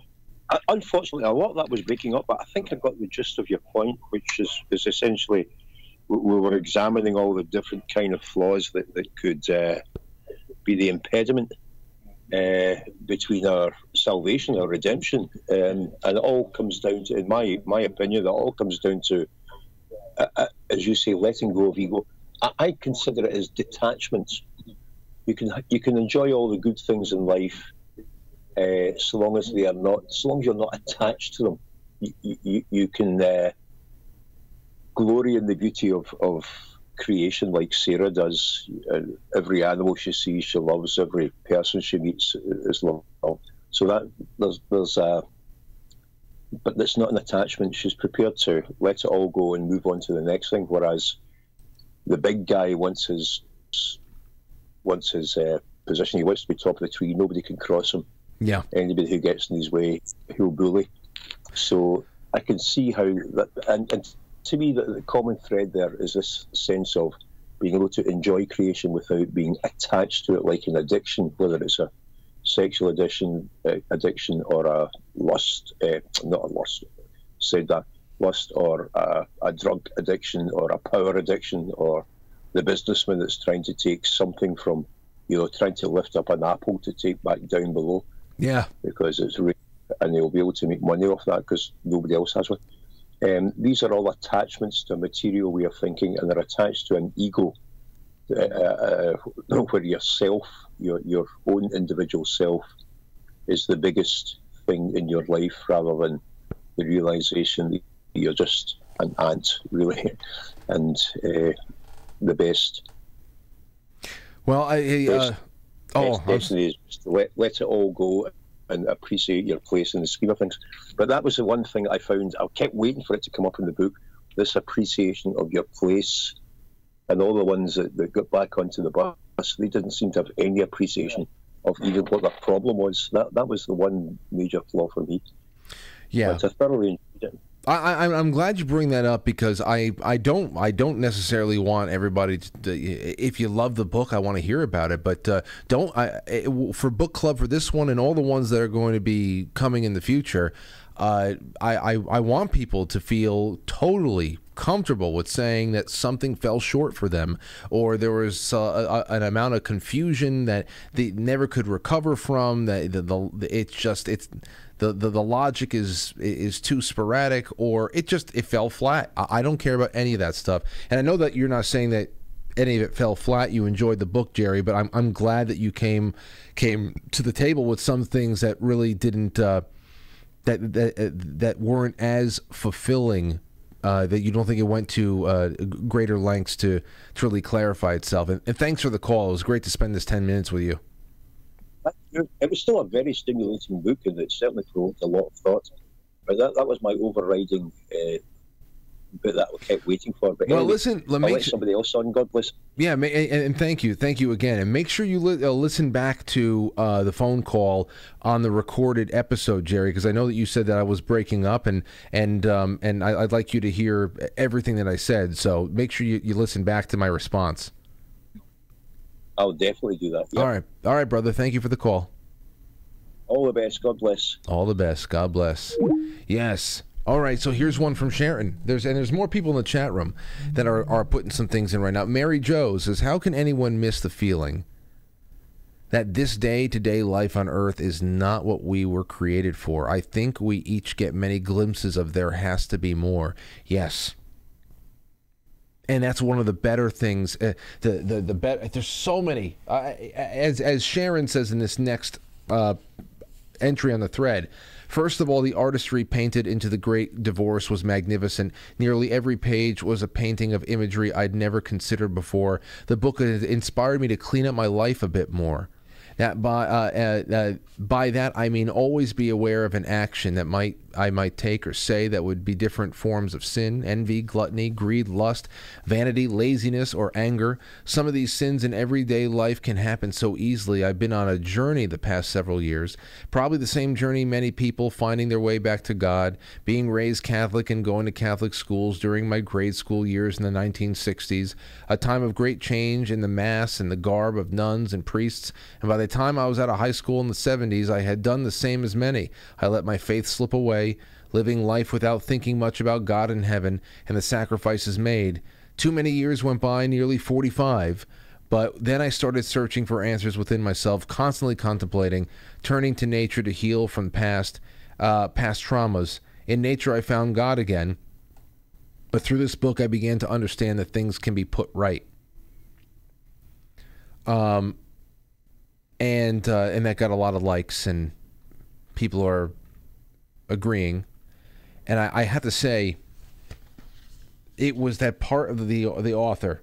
Unfortunately, a lot of that was breaking up, but I think I got the gist of your point, which is, is essentially we were examining all the different kind of flaws that, that could uh, be the impediment uh, between our salvation, our redemption. Um, and it all comes down to, in my, my opinion, it all comes down to, uh, uh, as you say, letting go of ego. I, I consider it as detachment. You can, you can enjoy all the good things in life, Uh, so long as they are not, so long as you're not attached to them, you you, you can uh, glory in the beauty of, of creation, like Sarah does. Uh, every animal she sees, she loves. Every person she meets is loved. So that there's there's a, but that's not an attachment. She's prepared to let it all go and move on to the next thing. Whereas the big guy wants his wants his uh, position. He wants to be top of the tree. Nobody can cross him. Yeah. Anybody who gets in his way, he'll bully. So I can see how that, and, and to me, the, the common thread there is this sense of being able to enjoy creation without being attached to it like an addiction, whether it's a sexual addiction, uh, addiction or a lust, uh, not a lust, said that, lust or a, a drug addiction or a power addiction or the businessman that's trying to take something from, you know, trying to lift up an apple to take back down below. Yeah. Because it's real, and they'll be able to make money off that because nobody else has one. Um, these are all attachments to a material way of thinking, and they're attached to an ego, uh, uh, where yourself, your your own individual self, is the biggest thing in your life, rather than the realization that you're just an ant, really, and uh, the best. Well, I uh, oh, destiny is just to let let it all go and appreciate your place in the scheme of things. But that was the one thing I found. I kept waiting for it to come up in the book, this appreciation of your place. And all the ones that, that got back onto the bus, they didn't seem to have any appreciation of even what the problem was. That that was the one major flaw for me. Yeah. But I thoroughly enjoyed it. I, I, I'm glad you bring that up, because I, I don't I don't necessarily want everybody to, to, if you love the book, I want to hear about it, but uh, don't I it, for book club, for this one and all the ones that are going to be coming in the future, uh, I, I I want people to feel totally comfortable with saying that something fell short for them, or there was uh, a, an amount of confusion that they never could recover from. That the, the, the it's just it's the, the the logic is is too sporadic, or it just it fell flat. I, I don't care about any of that stuff, and I know that you're not saying that any of it fell flat. You enjoyed the book, Jerry, but I'm I'm glad that you came came to the table with some things that really didn't uh, that that uh, that weren't as fulfilling. Uh, that you don't think it went to uh, greater lengths to truly really clarify itself. And, and thanks for the call. It was great to spend this ten minutes with you. It was still a very stimulating book, and it certainly provoked a lot of thought. But that, that was my overriding uh, bit that I kept waiting for. But well, anyway, listen, let me let somebody else on. God bless. Yeah, and, and thank you. Thank you again. And make sure you li uh, listen back to uh, the phone call on the recorded episode, Jerry, because I know that you said that I was breaking up, and and um, and I, I'd like you to hear everything that I said. So make sure you, you listen back to my response. I'll definitely do that. Yep. All right. All right, brother. Thank you for the call. All the best. God bless. All the best. God bless. Yes. All right, so here's one from Sharon. There's and there's more people in the chat room that are, are putting some things in right now. Mary Jo says, how can anyone miss the feeling that this day-to-day life on Earth is not what we were created for? I think we each get many glimpses of there has to be more. Yes. And that's one of the better things. Uh, the the, the better, there's so many. Uh, as, as Sharon says in this next uh, entry on the thread, first of all, the artistry painted into The Great Divorce was magnificent. Nearly every page was a painting of imagery I'd never considered before. The book inspired me to clean up my life a bit more. That by, uh, uh, uh, by that, I mean always be aware of an action that might I might take or say that would be different forms of sin, envy, gluttony, greed, lust, vanity, laziness, or anger. Some of these sins in everyday life can happen so easily. I've been on a journey the past several years, probably the same journey many people, finding their way back to God, being raised Catholic and going to Catholic schools during my grade school years in the nineteen sixties, a time of great change in the mass and the garb of nuns and priests, and by the time I was out of high school in the seventies, I had done the same as many. I let my faith slip away, living life without thinking much about God in heaven and the sacrifices made. Too many years went by, nearly forty-five, but then I started searching for answers within myself, constantly contemplating, turning to nature to heal from past, uh, past traumas. In nature, I found God again, but through this book, I began to understand that things can be put right. Um, and, uh, and that got a lot of likes, and people are agreeing, and I, I have to say, it was that part of the the author.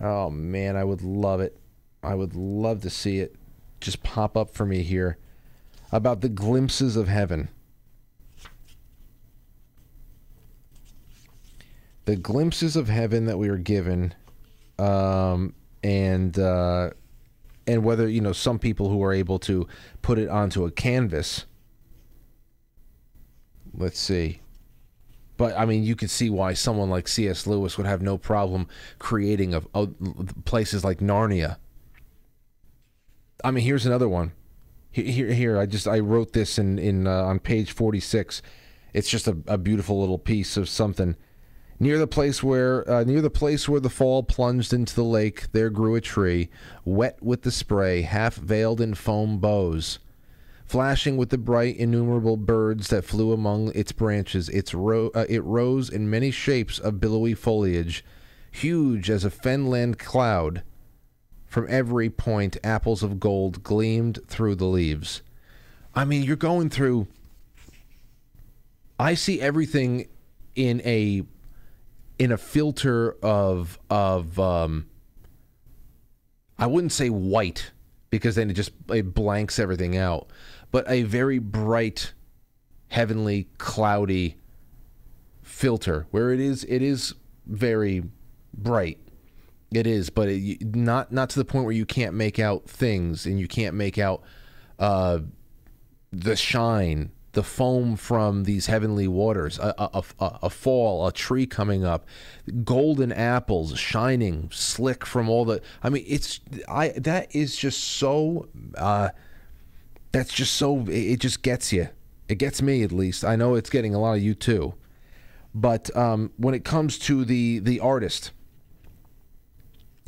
Oh man, I would love it. I would love to see it just pop up for me here about the glimpses of heaven. The glimpses of heaven that we are given, um, and uh, and whether, you know, some people who are able to put it onto a canvas. Let's see. But, I mean, you can see why someone like C S Lewis would have no problem creating of, of places like Narnia. I mean, here's another one. Here, here. I just I wrote this in in uh, on page forty-six. It's just a, a beautiful little piece of something. Near the place where uh, near the place where the fall plunged into the lake, there grew a tree, wet with the spray, half veiled in foam boughs, flashing with the bright innumerable birds that flew among its branches. Its ro uh, it rose in many shapes of billowy foliage, huge as a fenland cloud. From every point, apples of gold gleamed through the leaves. I mean, you're going through... I see everything in a in a filter of of um, I wouldn't say white, because then it just it blanks everything out, but a very bright, heavenly, cloudy filter where it is it is very bright. It is, but it, not not to the point where you can't make out things, and you can't make out uh, the shine, the foam from these heavenly waters, a, a, a, a fall, a tree coming up, golden apples shining slick from all the. I mean, it's I that is just so. Uh, that's just so. It, it just gets you. It gets me, at least. I know it's getting a lot of you too, but um, when it comes to the the artist.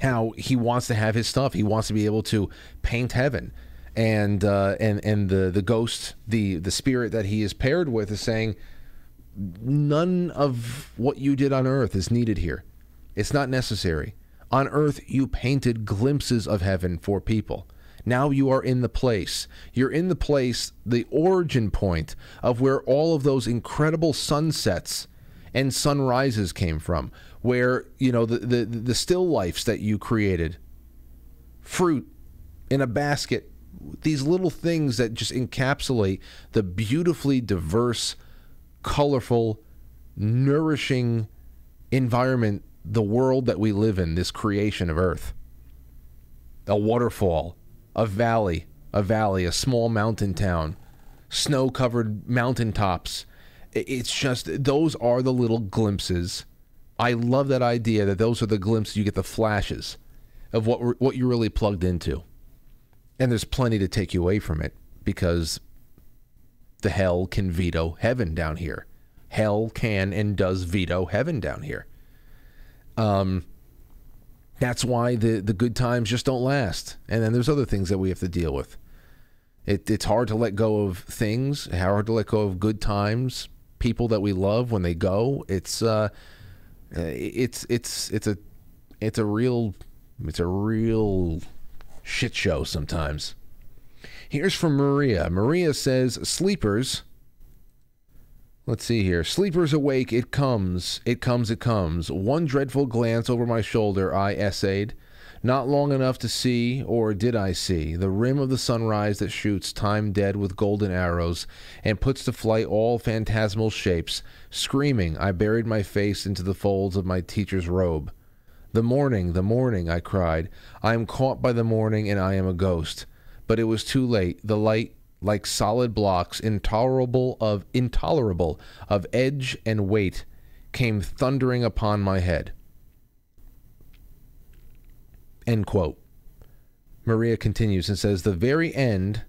How he wants to have his stuff. He wants to be able to paint heaven, and uh, and and the the ghost, the the spirit that he is paired with, is saying, none of what you did on earth is needed here. It's not necessary. On earth, you painted glimpses of heaven for people. Now you are in the place. You're in the place, the origin point of where all of those incredible sunsets and sunrises came from. Where, you know, the, the, the still lifes that you created, fruit in a basket, these little things that just encapsulate the beautifully diverse, colorful, nourishing environment, the world that we live in, this creation of Earth. A waterfall, a valley, a valley, a small mountain town, snow-covered mountaintops. It's just, those are the little glimpses. I love that idea that those are the glimpses you get, the flashes of what what you're really plugged into. And there's plenty to take you away from it, because the hell can veto heaven down here. Hell can and does veto heaven down here. Um, that's why the, the good times just don't last. And then there's other things that we have to deal with. It, it's hard to let go of things, hard to let go of good times, people that we love when they go. It's... Uh, Uh, it's it's it's a it's a real it's a real shit show sometimes. Here's from Maria. Maria says, "Sleepers." Let's see here. Sleepers awake. It comes. It comes. It comes. One dreadful glance over my shoulder I essayed, not long enough to see, or did I see, the rim of the sunrise that shoots time dead with golden arrows and puts to flight all phantasmal shapes. Screaming, I buried my face into the folds of my teacher's robe. The morning, the morning, I cried. I am caught by the morning, and I am a ghost. But it was too late. The light, like solid blocks, intolerable of intolerable of edge and weight, came thundering upon my head. End quote. Maria continues and says, the very end,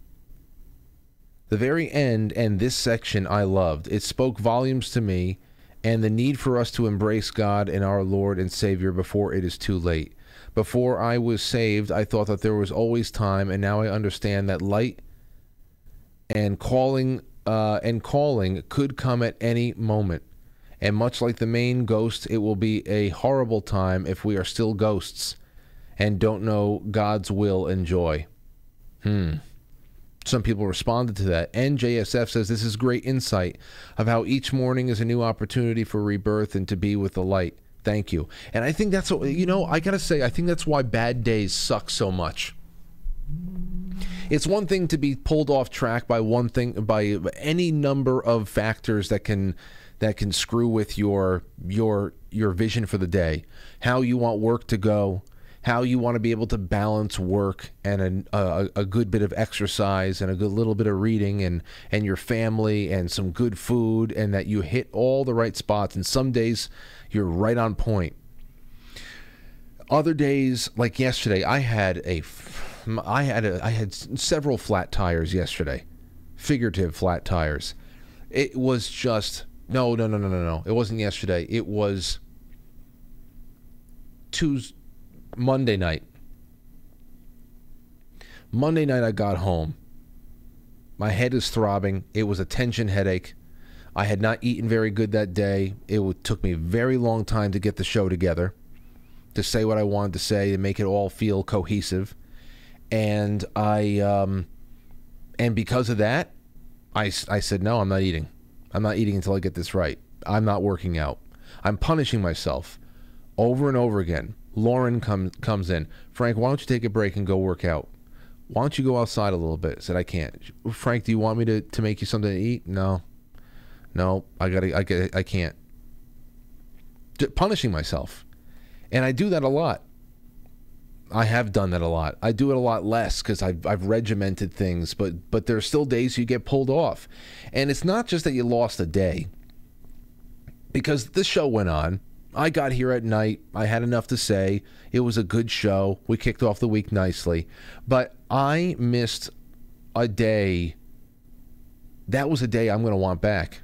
the very end and this section I loved. It spoke volumes to me and the need for us to embrace God and our Lord and Savior before it is too late. Before I was saved, I thought that there was always time, and now I understand that light and calling uh, and calling could come at any moment. And much like the main ghost, it will be a horrible time if we are still ghosts and don't know God's will and joy. Hmm. Some people responded to that. N J S F says, this is great insight of how each morning is a new opportunity for rebirth and to be with the light. Thank you. And I think that's what, you know, I gotta say, I think that's why bad days suck so much. It's one thing to be pulled off track by one thing, by any number of factors that can that can screw with your your your vision for the day, how you want work to go, how you want to be able to balance work and a, a, a good bit of exercise and a good little bit of reading and, and your family and some good food, and that you hit all the right spots. And some days you're right on point. Other days, like yesterday, I had a, I had a, I had several flat tires yesterday, figurative flat tires. It was just no, no, no, no, no, no. It wasn't yesterday. It was Tuesday, Monday night. Monday night I got home. My head is throbbing. It was a tension headache. I had not eaten very good that day. It took me a very long time to get the show together, to say what I wanted to say, to make it all feel cohesive. And I, um, and because of that, I, I said, no, I'm not eating. I'm not eating until I get this right. I'm not working out. I'm punishing myself over and over again. Lauren comes comes in. Frank, why don't you take a break and go work out? Why don't you go outside a little bit? I said, I can't. Frank, do you want me to, to make you something to eat? No. No, I gotta, I gotta, I can't. D- punishing myself. And I do that a lot. I have done that a lot. I do it a lot less because I've, I've regimented things, but, but there are still days you get pulled off. And it's not just that you lost a day. Because the show went on. I got here at night. I had enough to say. It was a good show. We kicked off the week nicely. But I missed a day. That was a day I'm going to want back.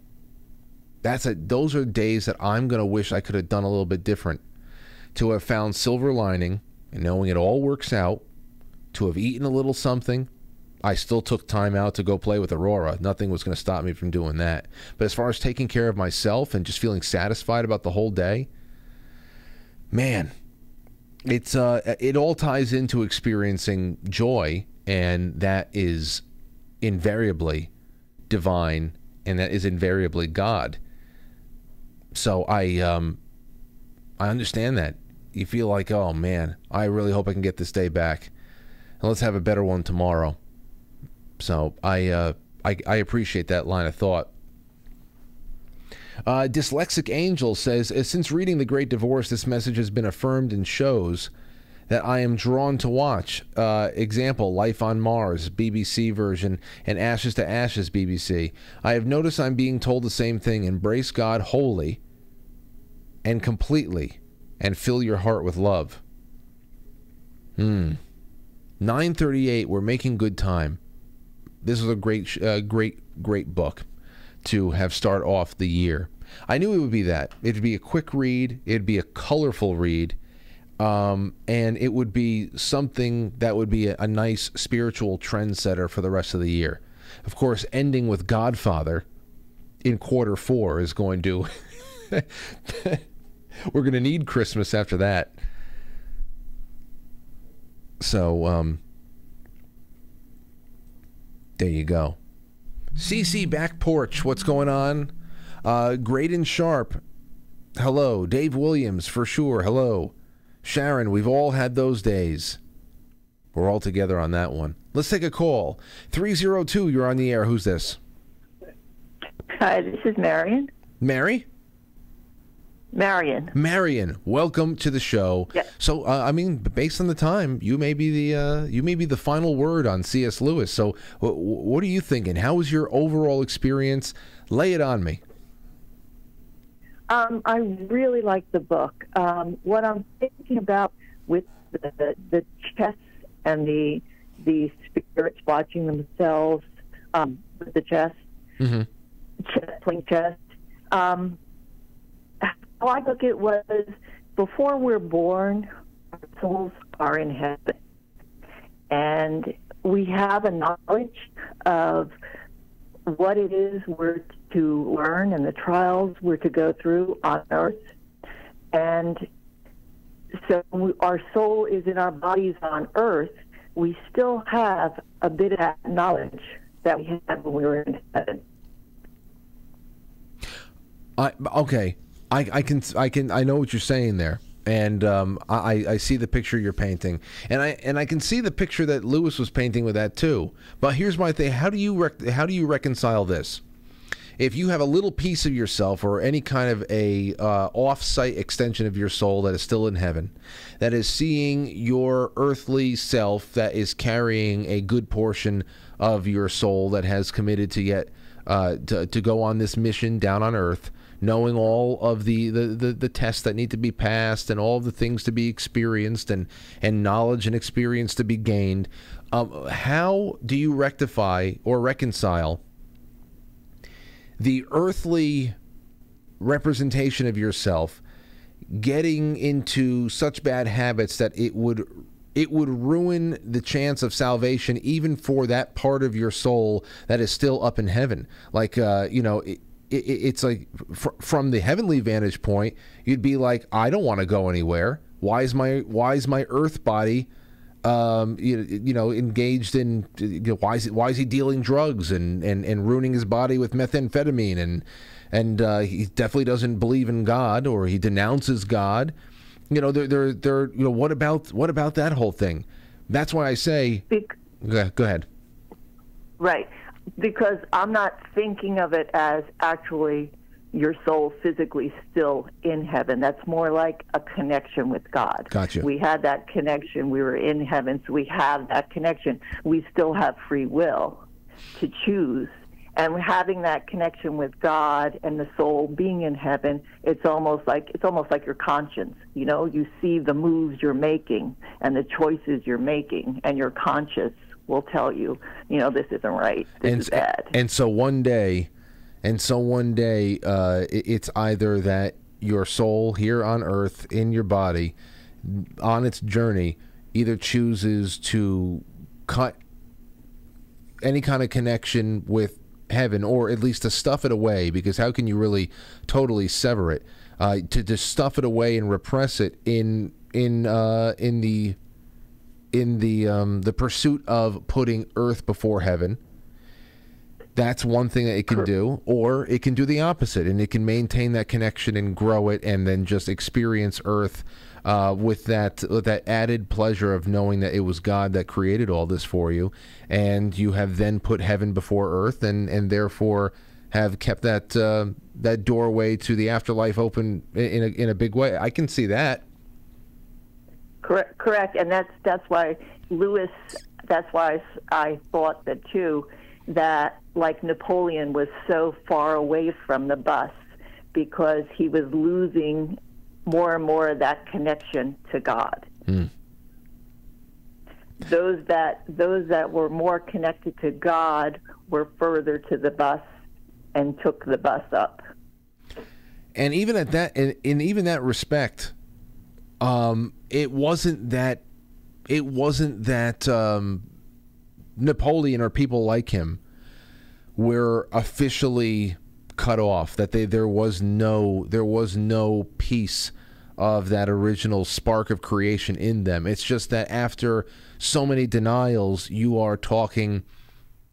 That's a, those are days that I'm going to wish I could have done a little bit different. To have found silver lining and knowing it all works out. To have eaten a little something. I still took time out to go play with Aurora. Nothing was going to stop me from doing that. But as far as taking care of myself and just feeling satisfied about the whole day, man, it's uh, it all ties into experiencing joy, and that is invariably divine, and that is invariably God. So I um, I understand that. You feel like, oh man, I really hope I can get this day back, and let's have a better one tomorrow. So I, uh, I I appreciate that line of thought. Uh, Dyslexic Angel says, since reading The Great Divorce, this message has been affirmed in shows that I am drawn to watch. Uh, example, Life on Mars, B B C version, and Ashes to Ashes, B B C. I have noticed I'm being told the same thing. Embrace God wholly and completely and fill your heart with love. Hmm. nine thirty-eight, we're making good time. This was a great, uh, great, great book to have start off the year. I knew it would be that. It'd be a quick read. It'd be a colorful read. Um, and it would be something that would be a, a nice spiritual trendsetter for the rest of the year. Of course, ending with Godfather in quarter four is going to... We're going to need Christmas after that. So, um... there you go. C C Back Porch, what's going on? Uh, Graydon Sharp, hello. Dave Williams, for sure, hello. Sharon, we've all had those days. We're all together on that one. Let's take a call. three oh two, you're on the air. Who's this? Hi, this is Marion. Mary? Marion. Marion, welcome to the show. Yes. So, uh, I mean, based on the time, you may be the uh, you may be the final word on C S. Lewis. So, w what are you thinking? How was your overall experience? Lay it on me. Um, I really like the book. Um, what I'm thinking about with the, the, the chess and the the spirits watching themselves um, with the chess, mm-hmm. chess playing chess. Um, How I look at it was, before we're born, our souls are in heaven. And we have a knowledge of what it is we're to learn and the trials we're to go through on earth. And so we, our soul is in our bodies on earth. We still have a bit of that knowledge that we had when we were in heaven. I, okay. I, I can I can I know what you're saying there, and um, I I see the picture you're painting, and I and I can see the picture that Lewis was painting with that too. But here's my thing: how do you rec how do you reconcile this? If you have a little piece of yourself or any kind of a uh, off-site extension of your soul that is still in heaven, that is seeing your earthly self that is carrying a good portion of your soul that has committed to yet uh, to, to go on this mission down on Earth, knowing all of the, the, the, the tests that need to be passed and all of the things to be experienced and, and knowledge and experience to be gained. Um, how do you rectify or reconcile the earthly representation of yourself getting into such bad habits that it would it would ruin the chance of salvation even for that part of your soul that is still up in heaven? Like, uh, you know, it, it, it's like fr from the heavenly vantage point, you'd be like, I don't want to go anywhere. Why is my why is my earth body, um, you, you know, engaged in, you know, why is it, why is he dealing drugs and, and, and ruining his body with methamphetamine and And uh, he definitely doesn't believe in God, or he denounces God. You know, they're, they're, they're, you know, what about, what about that whole thing? That's why I say, Be go, go ahead. Right. Because I'm not thinking of it as actually your soul physically still in heaven. That's more like a connection with God. Gotcha. We had that connection. We were in heaven, so we have that connection. We still have free will to choose. And having that connection with God and the soul being in heaven, it's almost like it's almost like your conscience. You know, you see the moves you're making and the choices you're making, and your conscience will tell you, you know, this isn't right. This and, is bad. And so one day, and so one day, uh, it's either that your soul here on Earth in your body, on its journey, either chooses to cut any kind of connection with heaven, or at least to stuff it away, because how can you really totally sever it? Uh, to just stuff it away and repress it in in uh, in the in the um, the pursuit of putting earth before heaven. That's one thing that it can do, or it can do the opposite, and it can maintain that connection and grow it, and then just experience earth uh, with that with that added pleasure of knowing that it was God that created all this for you, and you have then put heaven before earth, and and therefore have kept that uh, that doorway to the afterlife open in a in a big way. I can see that. Correct, correct, and that's that's why Lewis. That's why I thought that too. That, like, Napoleon was so far away from the bus because he was losing more and more of that connection to God. Mm. Those that those that were more connected to God were further to the bus and took the bus up. And even at that, in, in even that respect, um, it wasn't that it wasn't that. Um, Napoleon or people like him were officially cut off, that they there was no there was no piece of that original spark of creation in them. It's just that after so many denials, you are talking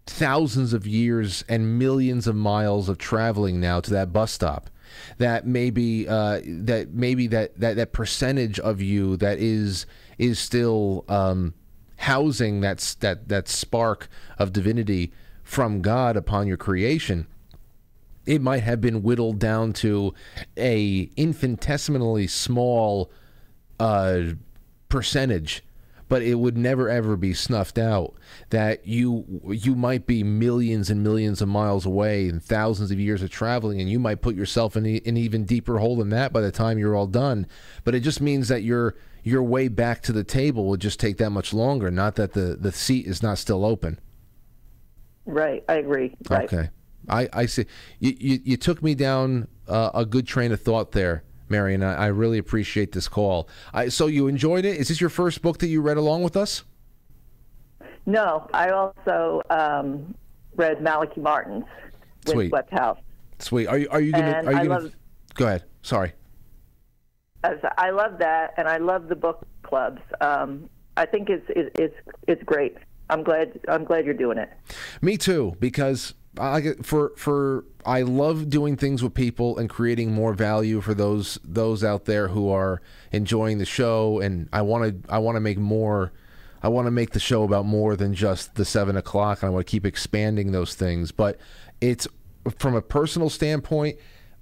thousands of years and millions of miles of traveling now to that bus stop, that maybe uh, that maybe that, that that percentage of you that is is still um housing that's that that spark of divinity from God upon your creation, it might have been whittled down to a infinitesimally small uh percentage, but it would never ever be snuffed out, that you you might be millions and millions of miles away and thousands of years of traveling, and you might put yourself in an even deeper hole than that by the time you're all done. But it just means that your your way back to the table would just take that much longer, not that the the seat is not still open. Right, I agree. Right. Okay, I, I see. You, you, you took me down uh, a good train of thought there, Mary, and I, I really appreciate this call. I, so you enjoyed it? Is this your first book that you read along with us? No, I also um, read Malachi Martin's Windswept House. Sweet. Are you are you gonna? Are you I gonna love... Go ahead. Sorry. I love that, and I love the book clubs. Um, I think it's it's it's great. I'm glad I'm glad you're doing it. Me too, because. I, for for I love doing things with people and creating more value for those those out there who are enjoying the show, and I want to I want to make more I want to make the show about more than just the seven o'clock, and I want to keep expanding those things. But it's from a personal standpoint,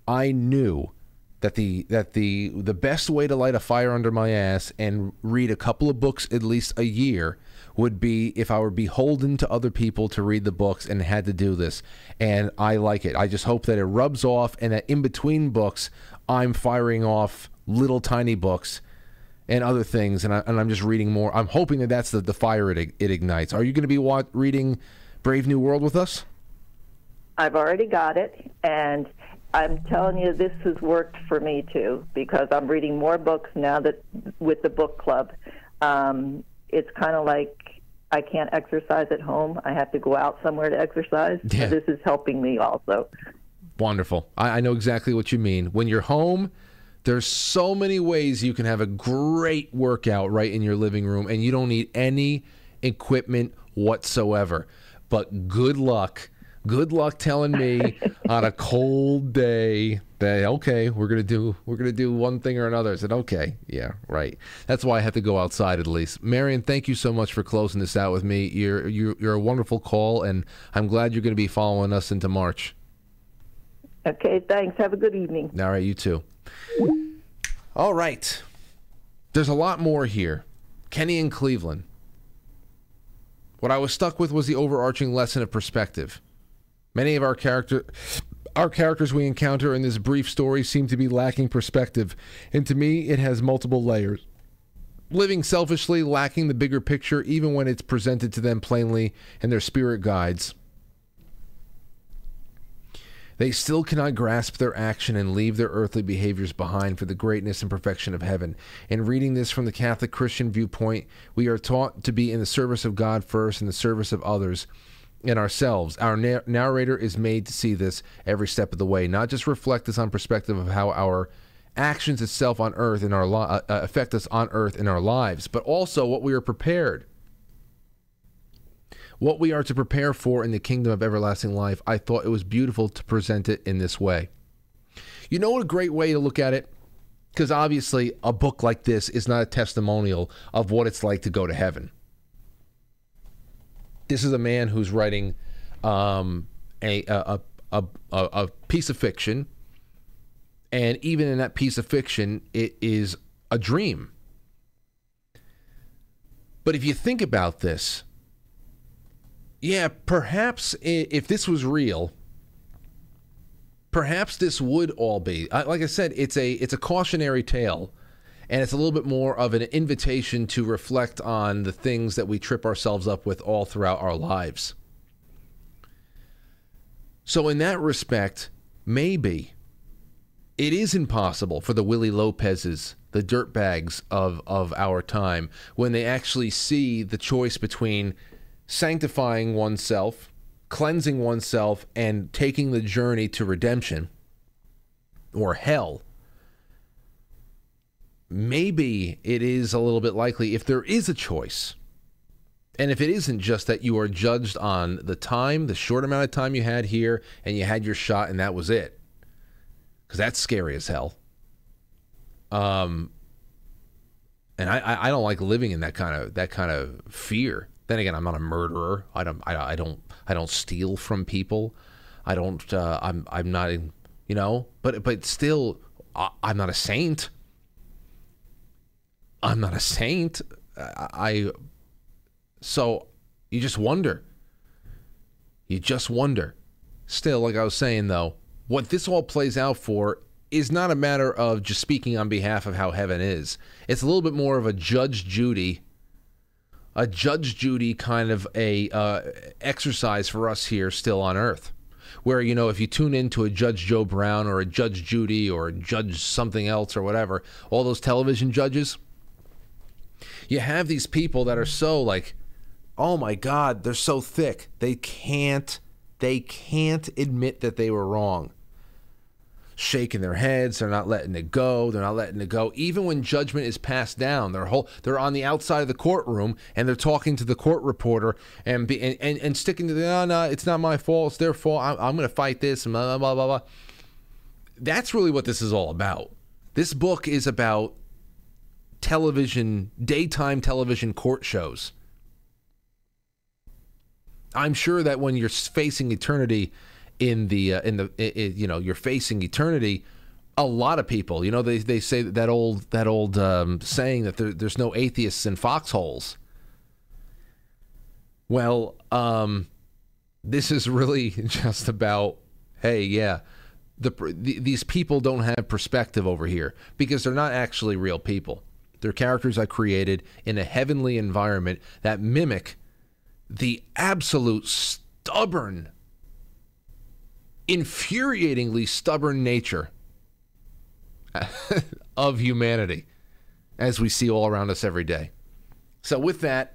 I knew that the that the the best way to light a fire under my ass and read a couple of books at least a year would be if I were beholden to other people to read the books and had to do this. And I like it. I just hope that it rubs off and that in between books, I'm firing off little tiny books and other things, and, I, and I'm just reading more. I'm hoping that that's the, the fire it, it ignites. Are you going to be wa reading Brave New World with us? I've already got it, and I'm telling you, this has worked for me, too, because I'm reading more books now that with the book club. Um, it's kind of like I can't exercise at home. I have to go out somewhere to exercise. Yeah. So this is helping me also. Wonderful. I, I know exactly what you mean. When you're home, there's so many ways you can have a great workout right in your living room, and you don't need any equipment whatsoever. But good luck. Good luck telling me on a cold day that, okay, we're gonna do we're gonna do one thing or another. I said, okay, yeah, right. That's why I have to go outside at least. Marion, thank you so much for closing this out with me. You're you're, you're a wonderful call, and I'm glad you're gonna be following us into March. Okay, thanks. Have a good evening. All right, you too. All right. There's a lot more here. Kenny in Cleveland. What I was stuck with was the overarching lesson of perspective. Many of our character, our characters we encounter in this brief story seem to be lacking perspective, and to me it has multiple layers. Living selfishly, lacking the bigger picture even when it's presented to them plainly and their spirit guides. They still cannot grasp their action and leave their earthly behaviors behind for the greatness and perfection of heaven. In reading this from the Catholic Christian viewpoint, we are taught to be in the service of God first and the service of others and ourselves. Our na narrator is made to see this every step of the way, not just reflect this on perspective of how our actions itself on earth in our uh, affect us on earth in our lives, but also what we are prepared. What we are to prepare for in the kingdom of everlasting life, I thought it was beautiful to present it in this way. You know what a great way to look at it? Because obviously a book like this is not a testimonial of what it's like to go to heaven. This is a man who's writing um, a, a, a, a, a piece of fiction, and even in that piece of fiction, it is a dream. But if you think about this, yeah, perhaps if this was real, perhaps this would all be. Like I said, it's a it's a cautionary tale, and it's a little bit more of an invitation to reflect on the things that we trip ourselves up with all throughout our lives. So in that respect, maybe it is impossible for the Willie Lopez's, the dirtbags of, of our time, when they actually see the choice between sanctifying oneself, cleansing oneself, and taking the journey to redemption or hell. Maybe it is a little bit likely, if there is a choice, and if it isn't just that you are judged on the time, the short amount of time you had here, and you had your shot and that was it, because that's scary as hell. Um, and I, I don't like living in that kind of that kind of fear. Then again, I'm not a murderer. I don't. I, I don't. I don't steal from people. I don't. Uh, I'm. I'm not. In, you know. But but still, I, I'm not a saint. I'm not a saint. I, I. So, you just wonder. You just wonder. Still, like I was saying though, what this all plays out for is not a matter of just speaking on behalf of how heaven is. It's a little bit more of a Judge Judy. A Judge Judy kind of a uh, exercise for us here still on earth, where, you know, if you tune into a Judge Joe Brown or a Judge Judy or a Judge something else or whatever, all those television judges, you have these people that are so like, oh my God, they're so thick. They can't, they can't admit that they were wrong. Shaking their heads, they're not letting it go, they're not letting it go. Even when judgment is passed down, they're whole, they're on the outside of the courtroom and they're talking to the court reporter and be, and, and, and sticking to the, no, no, it's not my fault, it's their fault, I'm, I'm going to fight this, and blah, blah, blah, blah. That's really what this is all about. This book is about television, daytime television court shows. I'm sure that when you're facing eternity, in the uh, in the it, it, you know, you're facing eternity, a lot of people. You know, they they say that, that old that old um, saying that there, there's no atheists in foxholes. Well, um, this is really just about, hey, yeah, the, the these people don't have perspective over here because they're not actually real people. They're characters I created in a heavenly environment that mimic the absolute stubborn, infuriatingly stubborn nature of humanity as we see all around us every day. So with that,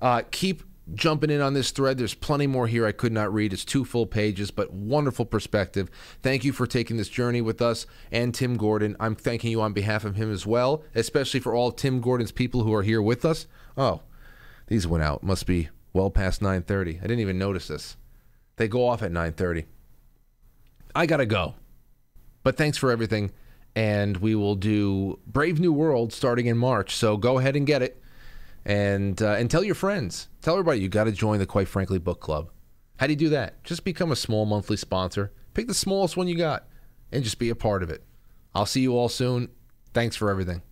uh, keep jumping in on this thread. There's plenty more here I could not read. It's two full pages, but wonderful perspective. Thank you for taking this journey with us and Tim Gordon. I'm thanking you on behalf of him as well, especially for all Tim Gordon's people who are here with us. Oh, these went out. Must be well past nine thirty. I didn't even notice this. They go off at nine thirty. I gotta go. But thanks for everything. And we will do Brave New World starting in March. So go ahead and get it. And uh, and tell your friends. Tell everybody you got to join the Quite Frankly Book Club. How do you do that? Just become a small monthly sponsor. Pick the smallest one you got and just be a part of it. I'll see you all soon. Thanks for everything.